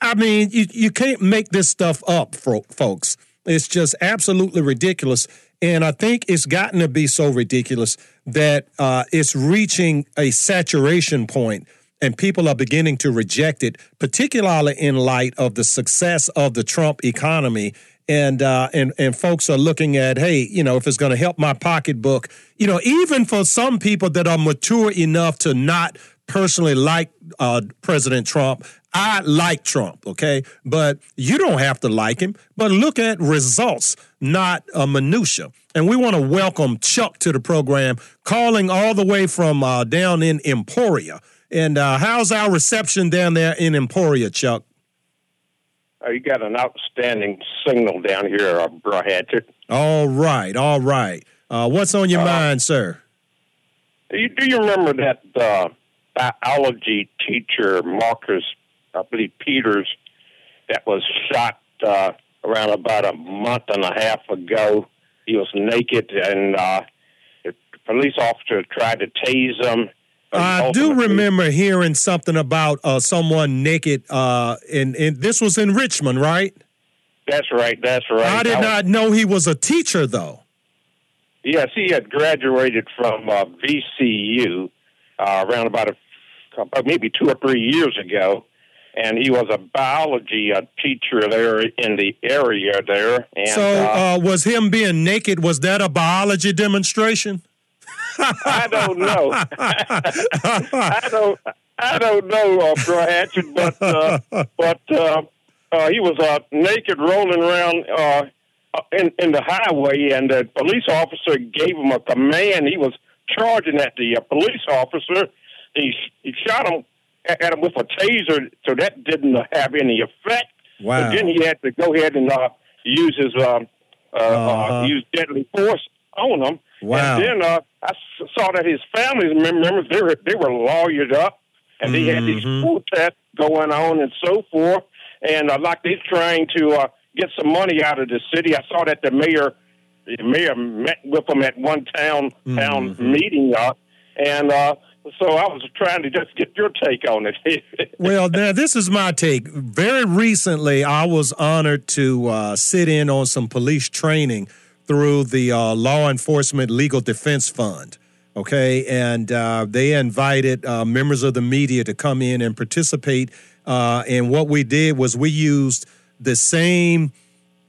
I mean, you, you can't make this stuff up, folks. It's just absolutely ridiculous. And I think it's gotten to be so ridiculous that uh, it's reaching a saturation point and people are beginning to reject it, particularly in light of the success of the Trump economy. And uh, and and folks are looking at, hey, you know, if it's going to help my pocketbook, you know, even for some people that are mature enough to not personally like uh, President Trump, I like Trump, okay? But you don't have to like him. But look at results, not a minutia. And we want to welcome Chuck to the program, calling all the way from uh, down in Emporia. And uh, how's our reception down there in Emporia, Chuck? Oh, you got an outstanding signal down here, uh, Bro Hatchet. All right, all right. Uh, what's on your uh, mind, sir? Do you, do you remember that uh, biology teacher, Marcus I believe Peters, that was shot uh, around about a month and a half ago. He was naked, and uh, the police officer tried to tase him. I do remember hearing something about uh, someone naked, uh, and, and this was in Richmond, right? That's right, that's right. I did I was, not know he was a teacher, though. Yes, he had graduated from uh, V C U uh, around about a, maybe two or three years ago. And he was a biology a teacher there in the area there. And, so uh, uh, was him being naked, was that a biology demonstration? I don't know. I don't I don't know, uh, Bro Hatchet, but, uh, but uh, uh, he was uh, naked rolling around uh, in, in the highway, and the police officer gave him a command. He was charging at the uh, police officer. He, he shot him. At him with a taser, so that didn't have any effect. Wow. But then he had to go ahead and uh, use his um, uh, uh-huh. uh, used deadly force on him. Wow. And then uh, I saw that his family members, they were, they were lawyered up, and they mm-hmm. had these protests going on and so forth. And uh, like they're trying to uh, get some money out of the city. I saw that the mayor the mayor met with them at one town town mm-hmm. meeting, uh, and uh, so I was trying to just get your take on it. Well, now this is my take. Very recently, I was honored to uh, sit in on some police training through the uh, Law Enforcement Legal Defense Fund, okay? And uh, they invited uh, members of the media to come in and participate. Uh, and what we did was we used the same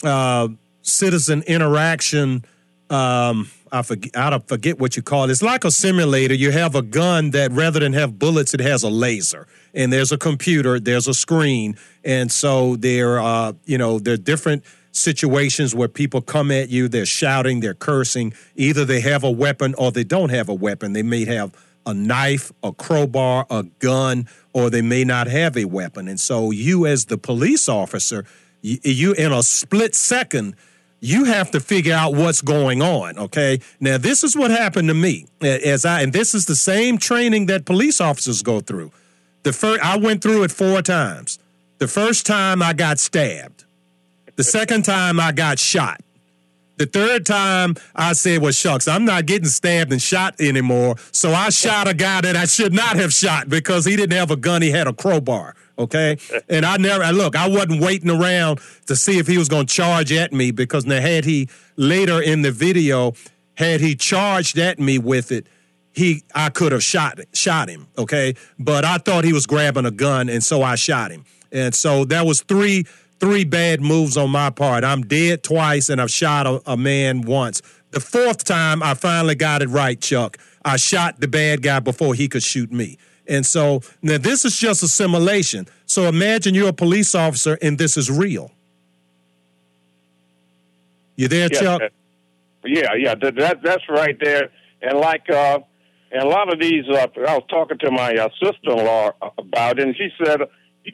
uh, citizen interaction, um, I forget, I forget what you call it. It's like a simulator. You have a gun that rather than have bullets, it has a laser. And there's a computer, there's a screen. And so there are, uh, you know, there are different situations where people come at you, they're shouting, they're cursing. Either they have a weapon or they don't have a weapon. They may have a knife, a crowbar, a gun, or they may not have a weapon. And so you as the police officer, you, you in a split second, you have to figure out what's going on, okay? Now, this is what happened to me. as I And this is the same training that police officers go through. The fir- I went through it four times. The first time I got stabbed. The second time I got shot. The third time I said, well, shucks, I'm not getting stabbed and shot anymore. So I shot a guy that I should not have shot because he didn't have a gun. He had a crowbar. Okay. And I never, look, I wasn't waiting around to see if he was going to charge at me because now had he later in the video, had he charged at me with it, he, I could have shot, shot him. Okay. But I thought he was grabbing a gun. And so I shot him. And so that was three Three bad moves on my part. I'm dead twice, and I've shot a, a man once. The fourth time, I finally got it right, Chuck. I shot the bad guy before he could shoot me. And so, now this is just assimilation. So imagine you're a police officer, and this is real. You there, yeah, Chuck? Uh, yeah, yeah, that, that, that's right there. And like, uh, and a lot of these, uh, I was talking to my uh, sister-in-law about it, and she said,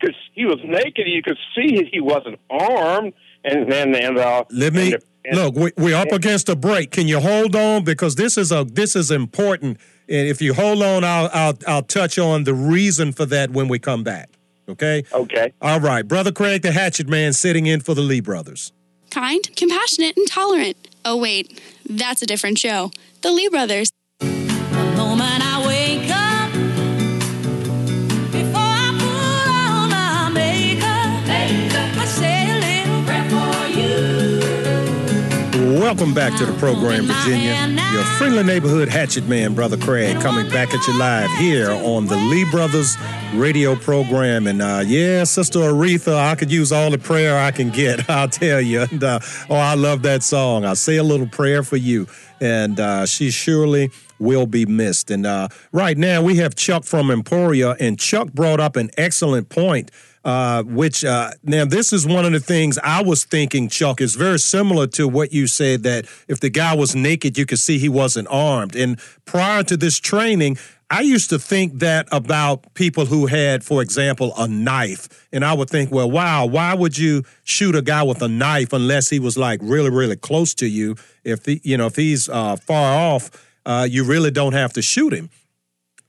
because he was naked, you could see he wasn't armed. And and, and uh, let me and, and, look. We, we're up against a break. Can you hold on? Because this is a this is important. And if you hold on, I'll I'll, I'll touch on the reason for that when we come back. Okay. Okay. All right, Brother Craig, the Hatchet Man, sitting in for the Lee Brothers. Kind, compassionate, and tolerant. Oh wait, that's a different show. The Lee Brothers. The moment I wake up. Welcome back to the program, Virginia. Your friendly neighborhood hatchet man, Brother Craig, coming back at you live here on the Lee Brothers radio program. And, uh, yeah, Sister Aretha, I could use all the prayer I can get, I'll tell you. And, uh, oh, I love that song. I'll say a little prayer for you. And uh, she surely will be missed. And uh, right now we have Chuck from Emporia, and Chuck brought up an excellent point. Uh, which, uh, now this is one of the things I was thinking, Chuck, is very similar to what you said, that if the guy was naked, you could see he wasn't armed. And prior to this training, I used to think that about people who had, for example, a knife. And I would think, well, wow, why would you shoot a guy with a knife unless he was like really, really close to you? If he, you know, if he's uh, far off, uh, you really don't have to shoot him.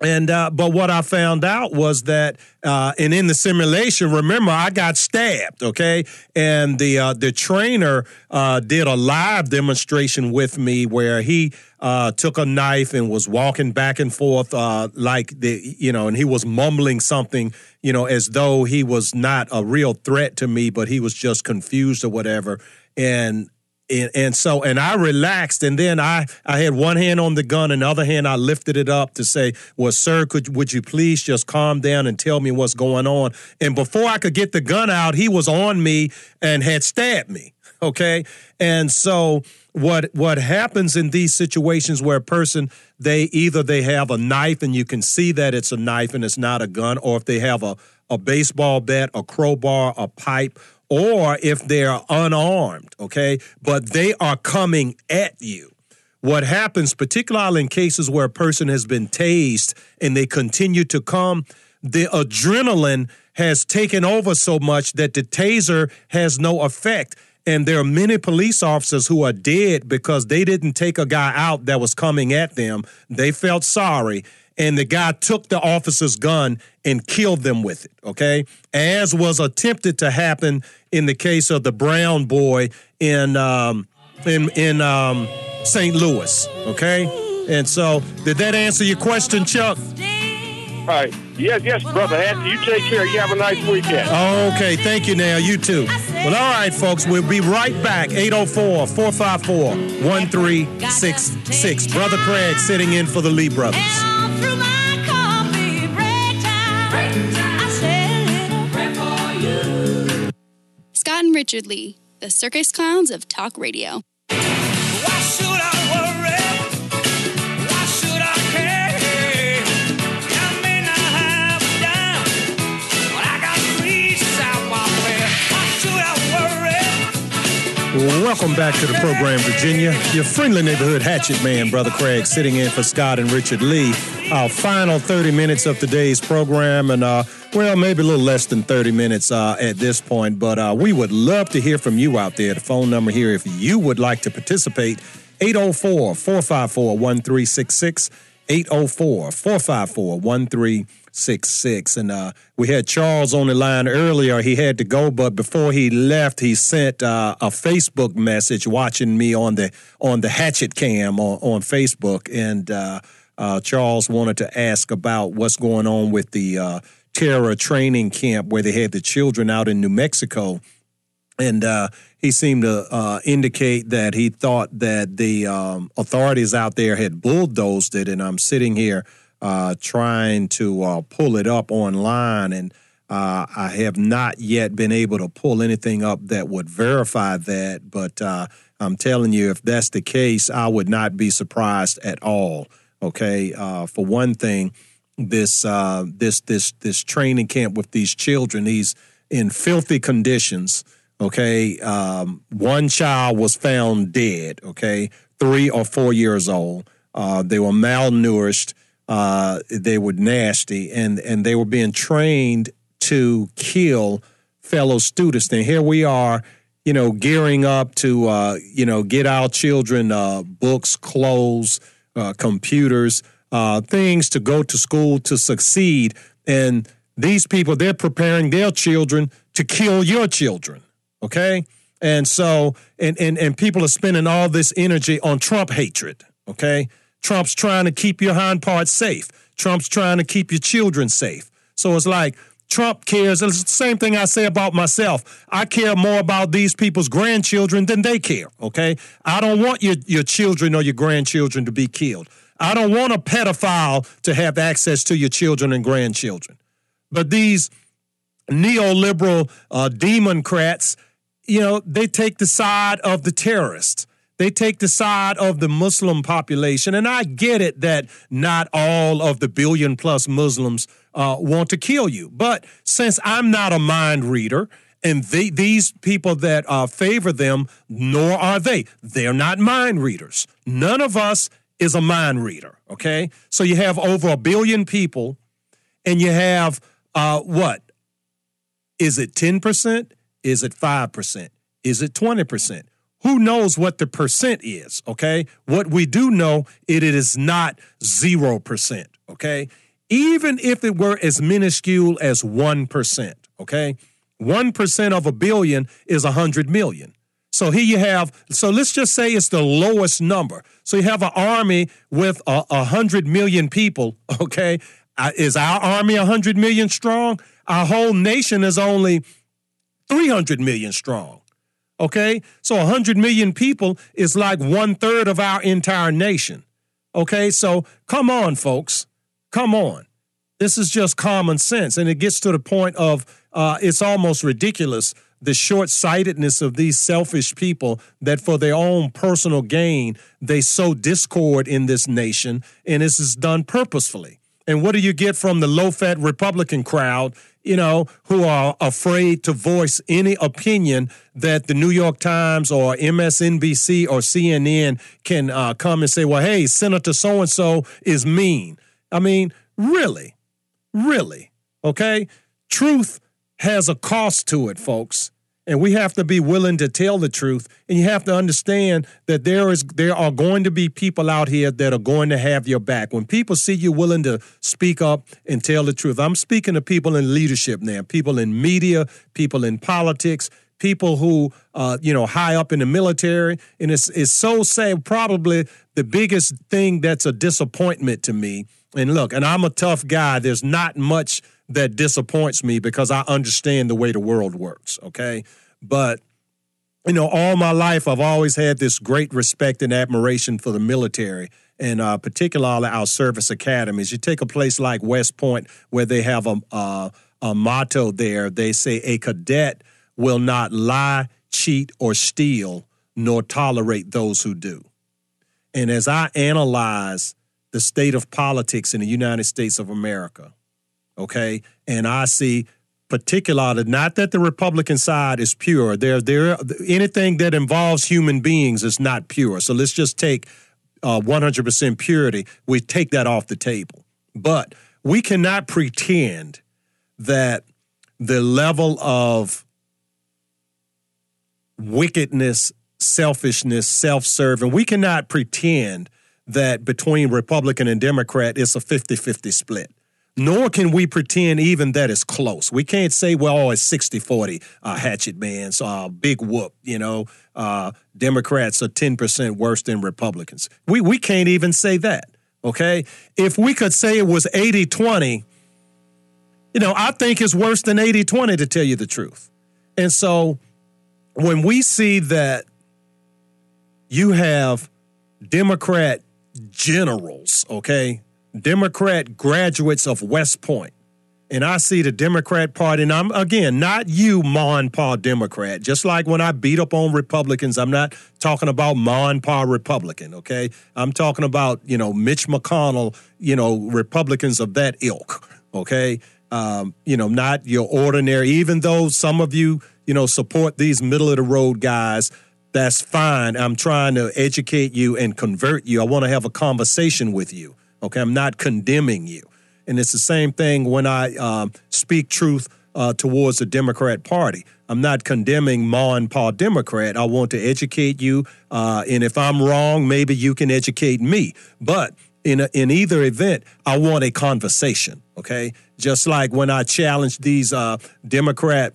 And uh, but what I found out was that, uh, and in the simulation, remember, I got stabbed, okay? And the uh, the trainer uh, did a live demonstration with me where he uh, took a knife and was walking back and forth uh, like, the you know, and he was mumbling something, you know, as though he was not a real threat to me, but he was just confused or whatever. And And, and so, and I relaxed, and then I, I had one hand on the gun, and the other hand I lifted it up to say, well, sir, could would you please just calm down and tell me what's going on? And before I could get the gun out, he was on me and had stabbed me, okay? And so what what happens in these situations where a person, they either they have a knife, and you can see that it's a knife and it's not a gun, or if they have a, a baseball bat, a crowbar, a pipe, or if they're unarmed, okay, but they are coming at you. What happens, particularly in cases where a person has been tased and they continue to come, the adrenaline has taken over so much that the taser has no effect. And there are many police officers who are dead because they didn't take a guy out that was coming at them. They felt sorry. And the guy took the officer's gun and killed them with it, okay? As was attempted to happen in the case of the brown boy in um, in, in um, Saint Louis, okay? And so, did that answer your question, Chuck? All right. Yes, yes, brother. You take care. You have a nice weekend. Okay. Thank you, Nail. You too. Well, all right, folks. We'll be right back. eight oh four, four five four, one three six six. Brother Craig sitting in for the Lee brothers. Scott and Richard Lee, the circus clowns of talk radio. Welcome back to the program, Virginia. Your friendly neighborhood hatchet man, Brother Craig, sitting in for Scott and Richard Lee. Our final thirty minutes of today's program, and, uh, well, maybe a little less than thirty minutes uh, at this point, but uh, we would love to hear from you out there. The phone number here, if you would like to participate, eight oh four, four five four, one three six six, eight oh four, four five four, one three six six. And uh, we had Charles on the line earlier. He had to go, but before he left, he sent uh, a Facebook message watching me on the on the Hatchet Cam on, on Facebook. And uh, uh, Charles wanted to ask about what's going on with the uh, terror training camp where they had the children out in New Mexico. And uh, he seemed to uh, indicate that he thought that the um, authorities out there had bulldozed it. And I'm sitting here Uh, trying to uh, pull it up online, and uh, I have not yet been able to pull anything up that would verify that, but uh, I'm telling you, if that's the case, I would not be surprised at all, okay? Uh, for one thing, this, uh, this, this, this training camp with these children, these in filthy conditions, okay? Um, one child was found dead, okay? Three or four years old. Uh, they were malnourished. Uh, they were nasty, and, and they were being trained to kill fellow students. And here we are, you know, gearing up to, uh, you know, get our children uh, books, clothes, uh, computers, uh, things to go to school to succeed. And these people, they're preparing their children to kill your children, okay? And so, and and, and people are spending all this energy on Trump hatred, okay? Trump's trying to keep your hind parts safe. Trump's trying to keep your children safe. So it's like Trump cares. It's the same thing I say about myself. I care more about these people's grandchildren than they care, okay? I don't want your, your children or your grandchildren to be killed. I don't want a pedophile to have access to your children and grandchildren. But these neoliberal uh, democrats, you know, they take the side of the terrorists. They take the side of the Muslim population, and I get it that not all of the billion-plus Muslims uh, want to kill you. But since I'm not a mind reader, and they, these people that uh, favor them, nor are they. They're not mind readers. None of us is a mind reader, okay? So you have over a billion people, and you have uh, what? Is it ten percent? Is it five percent? Is it twenty percent? Who knows what the percent is, okay? What we do know, it, it is not zero percent, okay? Even if it were as minuscule as one percent, okay? one percent of a billion is one hundred million. So here you have, so let's just say it's the lowest number. So you have an army with uh, one hundred million people, okay? Uh, is our army one hundred million strong? Our whole nation is only three hundred million strong. Okay, so one hundred million people is like one-third of our entire nation. Okay, so come on, folks. Come on. This is just common sense, and it gets to the point of uh, it's almost ridiculous, the short-sightedness of these selfish people that for their own personal gain, they sow discord in this nation, and this is done purposefully. And what do you get from the low-fat Republican crowd, you know, who are afraid to voice any opinion that the New York Times or M S N B C or C N N can uh, come and say, well, hey, Senator so-and-so is mean. I mean, really, really, okay? Truth has a cost to it, folks. And we have to be willing to tell the truth. And you have to understand that there is there are going to be people out here that are going to have your back. When people see you willing to speak up and tell the truth, I'm speaking to people in leadership now, people in media, people in politics, people who, uh, you know, high up in the military. And it's, it's so sad, probably the biggest thing that's a disappointment to me. And look, and I'm a tough guy. There's not much that disappoints me because I understand the way the world works, okay? But, you know, all my life I've always had this great respect and admiration for the military, and uh, particularly our service academies. You take a place like West Point where they have a, a, a motto there. They say a cadet will not lie, cheat, or steal, nor tolerate those who do. And as I analyze the state of politics in the United States of America, okay, and I see particularly, not that the Republican side is pure. There, there, anything that involves human beings is not pure. So let's just take uh, one hundred percent purity. We take that off the table. But we cannot pretend that the level of wickedness, selfishness, self-serving, we cannot pretend that between Republican and Democrat it's a fifty-fifty split. Nor can we pretend even that it's close. We can't say, well, oh, it's sixty forty, uh, hatchet man, so uh, big whoop, you know, uh, Democrats are ten percent worse than Republicans. We we can't even say that, okay? If we could say it was eighty twenty, you know, I think it's worse than eighty twenty, to tell you the truth. And so when we see that you have Democrat generals, okay, Democrat graduates of West Point. And I see the Democrat Party, and I'm, again, not you, Ma and Pa Democrat. Just like when I beat up on Republicans, I'm not talking about Ma and Pa Republican, okay? I'm talking about, you know, Mitch McConnell, you know, Republicans of that ilk, okay? Um, you know, not your ordinary, even though some of you, you know, support these middle-of-the-road guys, that's fine. I'm trying to educate you and convert you. I want to have a conversation with you. Okay, I'm not condemning you. And it's the same thing when I um, speak truth uh, towards the Democrat Party. I'm not condemning Ma and Pa Democrat. I want to educate you. Uh, and if I'm wrong, maybe you can educate me. But in a, in either event, I want a conversation, okay? Just like when I challenge these uh, Democrat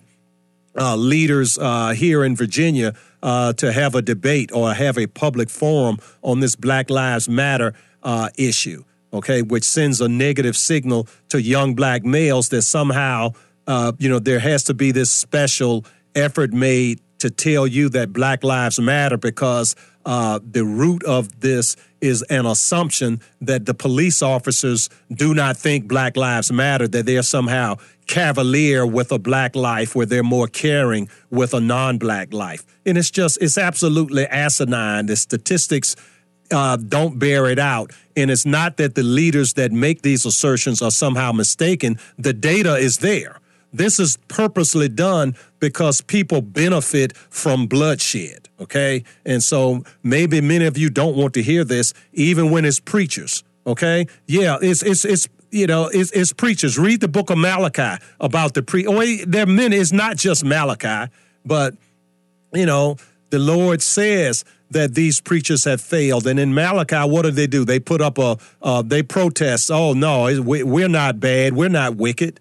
uh, leaders uh, here in Virginia uh, to have a debate or have a public forum on this Black Lives Matter uh, issue. Okay, which sends a negative signal to young black males that somehow, uh, you know, there has to be this special effort made to tell you that Black Lives Matter, because uh, the root of this is an assumption that the police officers do not think Black Lives Matter, that they're somehow cavalier with a black life, where they're more caring with a non-black life. And it's just, it's absolutely asinine. The statistics Uh, don't bear it out. And it's not that the leaders that make these assertions are somehow mistaken. The data is there. This is purposely done because people benefit from bloodshed, okay? And so maybe many of you don't want to hear this, even when it's preachers, okay? Yeah, it's, it's, it's you know, it's, it's preachers. Read the book of Malachi about the pre- oh, there are many, it's not just Malachi, but, you know, the Lord says that these preachers have failed. And in Malachi, what do they do? They put up a, uh, they protest, oh, no, we're not bad. We're not wicked.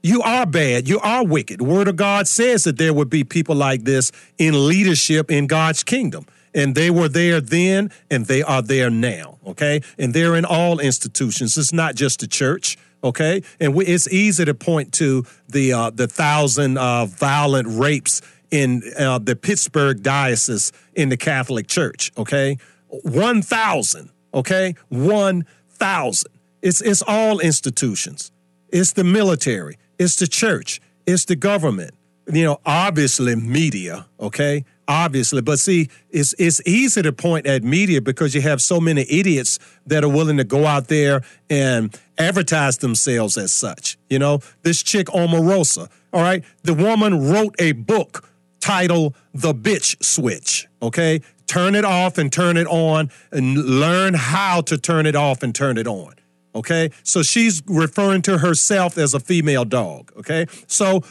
You are bad. You are wicked. The Word of God says that there would be people like this in leadership in God's kingdom. And they were there then, and they are there now, okay? And they're in all institutions. It's not just the church, okay? And we, it's easy to point to the, uh, the thousand uh, violent rapes in uh, the Pittsburgh diocese in the Catholic Church, okay? one thousand, okay? one thousand. It's, it's all institutions. It's the military. It's the church. It's the government. You know, obviously media, okay? Obviously. But see, it's, it's easy to point at media because you have so many idiots that are willing to go out there and advertise themselves as such. You know, this chick Omarosa, all right? The woman wrote a book title, The Bitch Switch, okay? Turn it off and turn it on, and learn how to turn it off and turn it on, okay? So she's referring to herself as a female dog, okay? So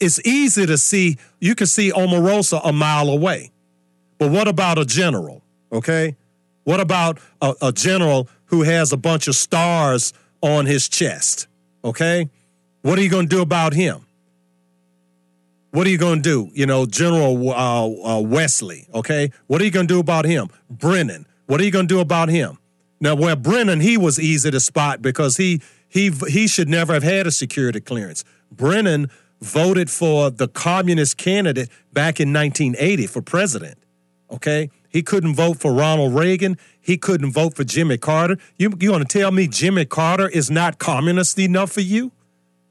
it's easy to see. You can see Omarosa a mile away. But what about a general, okay? What about a, a general who has a bunch of stars on his chest, okay? What are you going to do about him? What are you going to do? You know, General uh, uh, Wesley, okay? What are you going to do about him? Brennan, what are you going to do about him? Now, where Brennan, he was easy to spot because he he he should never have had a security clearance. Brennan voted for the communist candidate back in nineteen eighty for president, okay? He couldn't vote for Ronald Reagan. He couldn't vote for Jimmy Carter. You you want to tell me Jimmy Carter is not communist enough for you,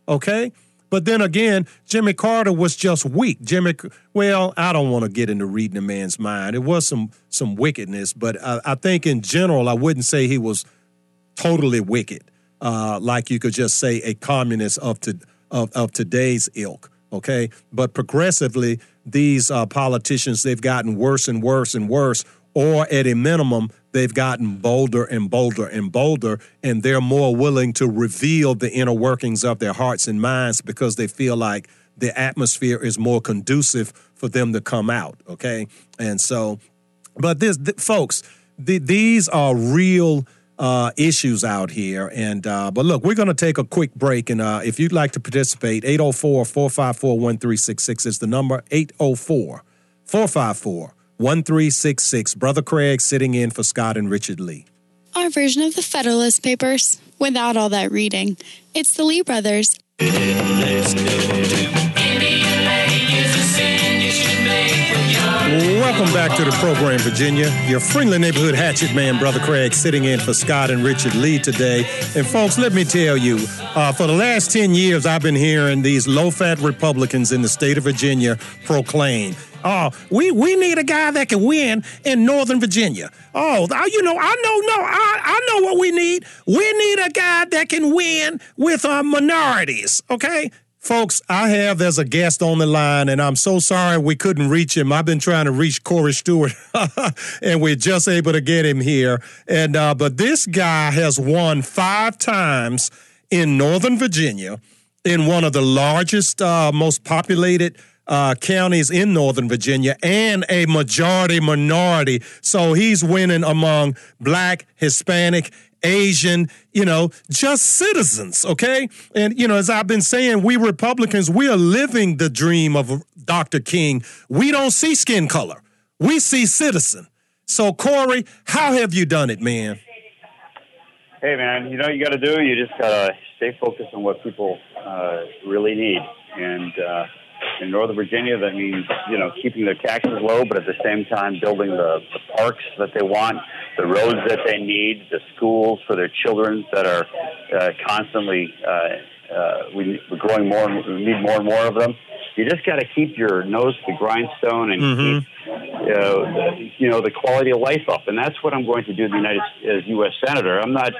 okay? But then again, Jimmy Carter was just weak. Jimmy, well, I don't want to get into reading a man's mind. It was some some wickedness, but I, I think in general, I wouldn't say he was totally wicked, uh, like you could just say a communist of, to, of, of today's ilk, okay? But progressively, these uh, politicians, they've gotten worse and worse and worse, or at a minimum, they've gotten bolder and bolder and bolder, and they're more willing to reveal the inner workings of their hearts and minds because they feel like the atmosphere is more conducive for them to come out, okay? And so, but this, th- folks, th- these are real uh, issues out here. And uh, but look, we're going to take a quick break, and uh, if you'd like to participate, eight oh four, four five four, one three six six is the number, eight oh four, four five four, one three six six. one three six six. Brother Craig sitting in for Scott and Richard Lee. Our version of the Federalist Papers without all that reading. It's the Lee Brothers. Welcome back to the program, Virginia. Your friendly neighborhood hatchet man, Brother Craig, sitting in for Scott and Richard Lee today. And folks, let me tell you, uh, for the last ten years, I've been hearing these low-fat Republicans in the state of Virginia proclaim, oh, we, we need a guy that can win in Northern Virginia. Oh, you know, I know, no, I, I know what we need. We need a guy that can win with uh, minorities, okay? Folks, I have, there's a guest on the line, and I'm so sorry we couldn't reach him. I've been trying to reach Corey Stewart, and we're just able to get him here. And uh, but this guy has won five times in Northern Virginia in one of the largest, uh, most populated Uh, counties in Northern Virginia, and a majority minority. So he's winning among black, Hispanic, Asian, you know, just citizens, okay? And, you know, as I've been saying, we Republicans, we are living the dream of Doctor King. We don't see skin color. We see citizen. So, Corey, how have you done it, man? Hey, man, you know what you got to do? You just got to stay focused on what people uh, really need. And, uh, in Northern Virginia, that means, you know, keeping their taxes low, but at the same time building the, the parks that they want, the roads that they need, the schools for their children that are uh, constantly, uh, uh, we, we're growing more, and we need more and more of them. You just got to keep your nose to the grindstone and mm-hmm. keep, you know, the, you know, the quality of life up. And that's what I'm going to do in the United as U S Senator. I'm not,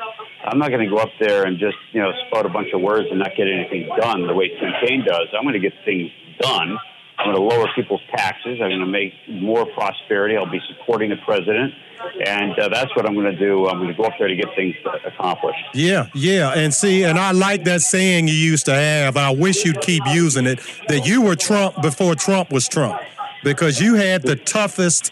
I'm not going to go up there and just, you know, spout a bunch of words and not get anything done the way Kincaid does. I'm going to get things done. I'm going to lower people's taxes. I'm going to make more prosperity. I'll be supporting the president. And uh, that's what I'm going to do. I'm going to go up there to get things accomplished. Yeah, yeah. And see, and I like that saying you used to have. I wish you'd keep using it, that you were Trump before Trump was Trump, because you had the toughest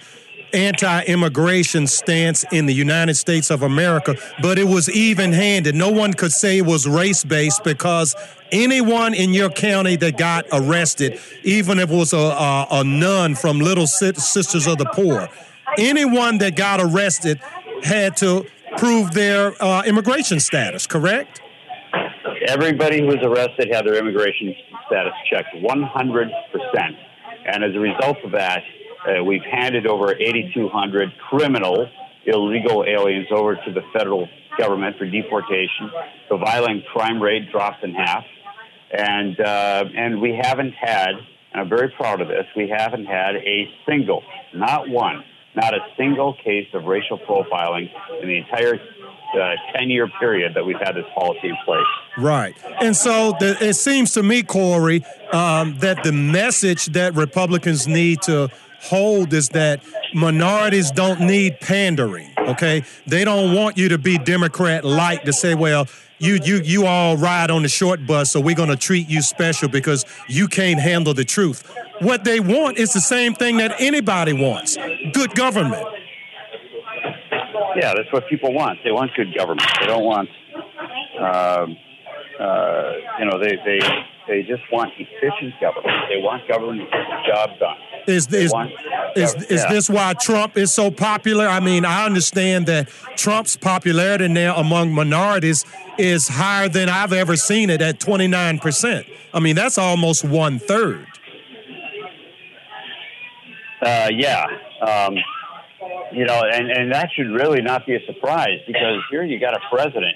anti-immigration stance in the United States of America, but it was even-handed. No one could say it was race-based, because anyone in your county that got arrested, even if it was a, a, a nun from Little Sisters of the Poor, anyone that got arrested had to prove their uh, immigration status, correct? Everybody who was arrested had their immigration status checked, one hundred percent. And as a result of that, Uh, we've handed over eight thousand two hundred criminal illegal aliens over to the federal government for deportation. The violent crime rate dropped in half. And uh, and we haven't had, and I'm very proud of this, we haven't had a single, not one, not a single case of racial profiling in the entire Uh, ten-year period that we've had this policy in place. Right. And so the, it seems to me, Corey, um, that the message that Republicans need to hold is that minorities don't need pandering. Okay? They don't want you to be Democrat-like to say, well, you you you all ride on the short bus, so we're going to treat you special because you can't handle the truth. What they want is the same thing that anybody wants, good government. Yeah, that's what people want. They want good government. They don't want, um, uh, you know, they, they they just want efficient government. They want government to get the job done. Is this, want, is, uh, is yeah. this why Trump is so popular? I mean, I understand that Trump's popularity now among minorities is higher than I've ever seen it at twenty-nine percent. I mean, that's almost one third. Uh, yeah. Um, you know, and, and that should really not be a surprise, because here you got a president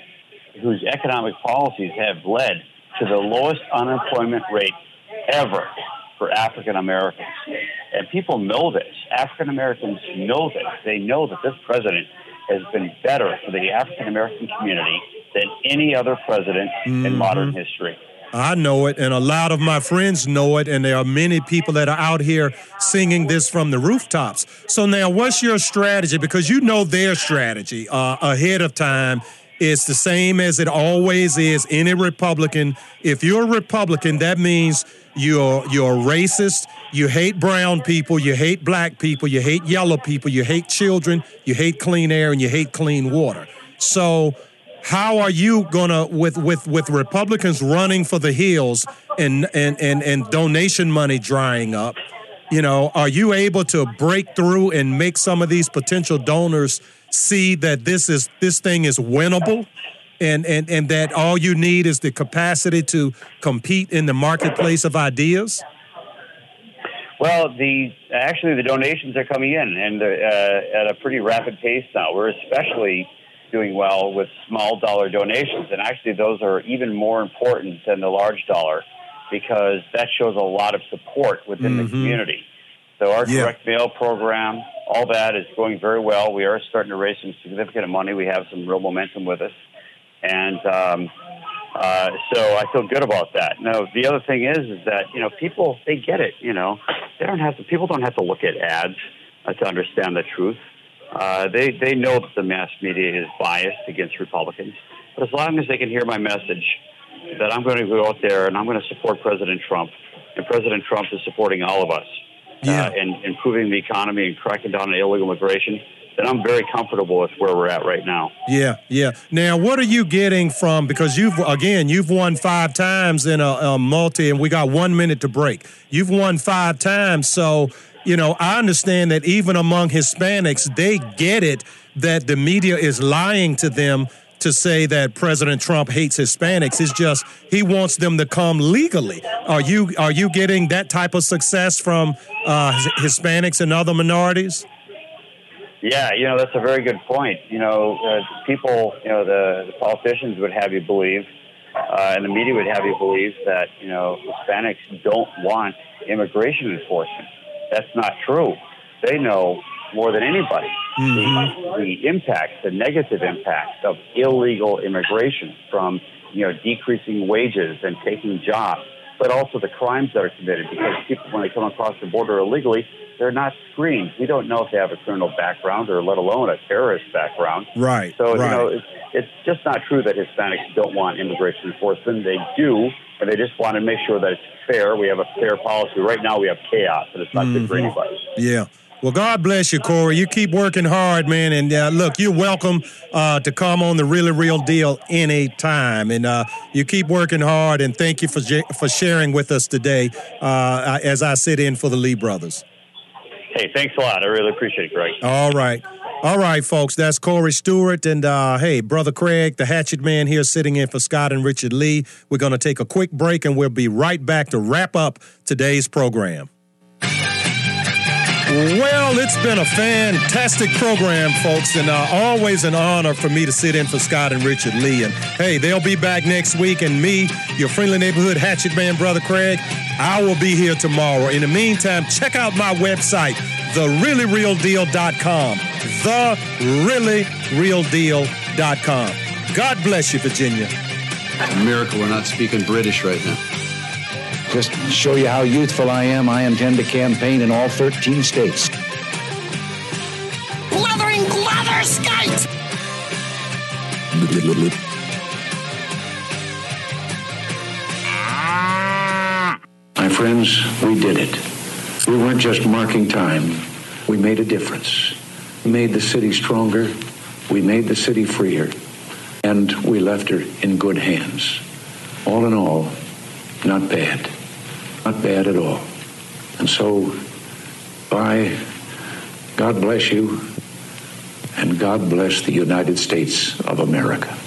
whose economic policies have led to the lowest unemployment rate ever for African Americans. And people know this. African Americans know this. They know that this president has been better for the African American community than any other president mm-hmm. in modern history. I know it, and a lot of my friends know it, and there are many people that are out here singing this from the rooftops. So now, what's your strategy? Because you know their strategy uh, ahead of time. It's the same as it always is. Any Republican, if you're a Republican, that means you're you're racist. You hate brown people. You hate black people. You hate yellow people. You hate children. You hate clean air, and you hate clean water. So how are you gonna, with, with, with Republicans running for the hills and, and, and, and donation money drying up, you know, are you able to break through and make some of these potential donors see that this is this thing is winnable, and, and, and that all you need is the capacity to compete in the marketplace of ideas? Well, the actually the donations are coming in, and uh, at a pretty rapid pace now. We're especially doing well with small dollar donations. And actually those are even more important than the large dollar, because that shows a lot of support within mm-hmm. the community. So our yeah. direct mail program, all that is going very well. We are starting to raise some significant money. We have some real momentum with us. And um, uh, so I feel good about that. Now, the other thing is, is that, you know, people, they get it, you know, they don't have to, people don't have to look at ads uh, to understand the truth. Uh, they, they know that the mass media is biased against Republicans. But as long as they can hear my message that I'm going to go out there and I'm going to support President Trump, and President Trump is supporting all of us yeah. uh, in improving the economy and cracking down on illegal immigration, then I'm very comfortable with where we're at right now. Yeah, yeah. Now, what are you getting from, because you've, again, you've won five times in a, a multi, and we got one minute to break. You've won five times, so... You know, I understand that even among Hispanics, they get it that the media is lying to them to say that President Trump hates Hispanics. It's just he wants them to come legally. Are you are you getting that type of success from uh, Hispanics and other minorities? Yeah, you know, that's a very good point. You know, uh, people, you know, the, the politicians would have you believe, uh, and the media would have you believe that, you know, Hispanics don't want immigration enforcement. That's not true. They know more than anybody mm-hmm. the, the impact, the negative impact of illegal immigration, from, you know, decreasing wages and taking jobs, but also the crimes that are committed, because people, when they come across the border illegally, they're not screened. We don't know if they have a criminal background, or let alone a terrorist background. Right. So, right. you know, it's, it's just not true that Hispanics don't want immigration enforcement. They do, and they just want to make sure that it's fair. We have a fair policy. Right now we have chaos, and it's not mm-hmm. good for anybody. Yeah. Well, God bless you, Corey. You keep working hard, man. And uh, look, you're welcome uh, to come on The Really Real Deal anytime. And uh, you keep working hard, and thank you for j- for sharing with us today uh, as I sit in for the Lee brothers. Hey, thanks a lot. I really appreciate it, Greg. All right. All right, folks, that's Corey Stewart. And, uh, hey, Brother Craig, the Hatchet Man here, sitting in for Scott and Richard Lee. We're going to take a quick break, and we'll be right back to wrap up today's program. Well, it's been a fantastic program, folks, and uh, always an honor for me to sit in for Scott and Richard Lee. And, hey, they'll be back next week, and me, your friendly neighborhood hatchet man, Brother Craig, I will be here tomorrow. In the meantime, check out my website, the really real deal dot com, the really real deal dot com. God bless you, Virginia. A miracle we're not speaking British right now. Just to show you how youthful I am, I intend to campaign in all thirteen states. Blithering, blather, sky My friends, we did it. We weren't just marking time. We made a difference. We made the city stronger. We made the city freer. And we left her in good hands. All in all, not bad. Not bad at all. And so, bye. God bless you. And God bless the United States of America.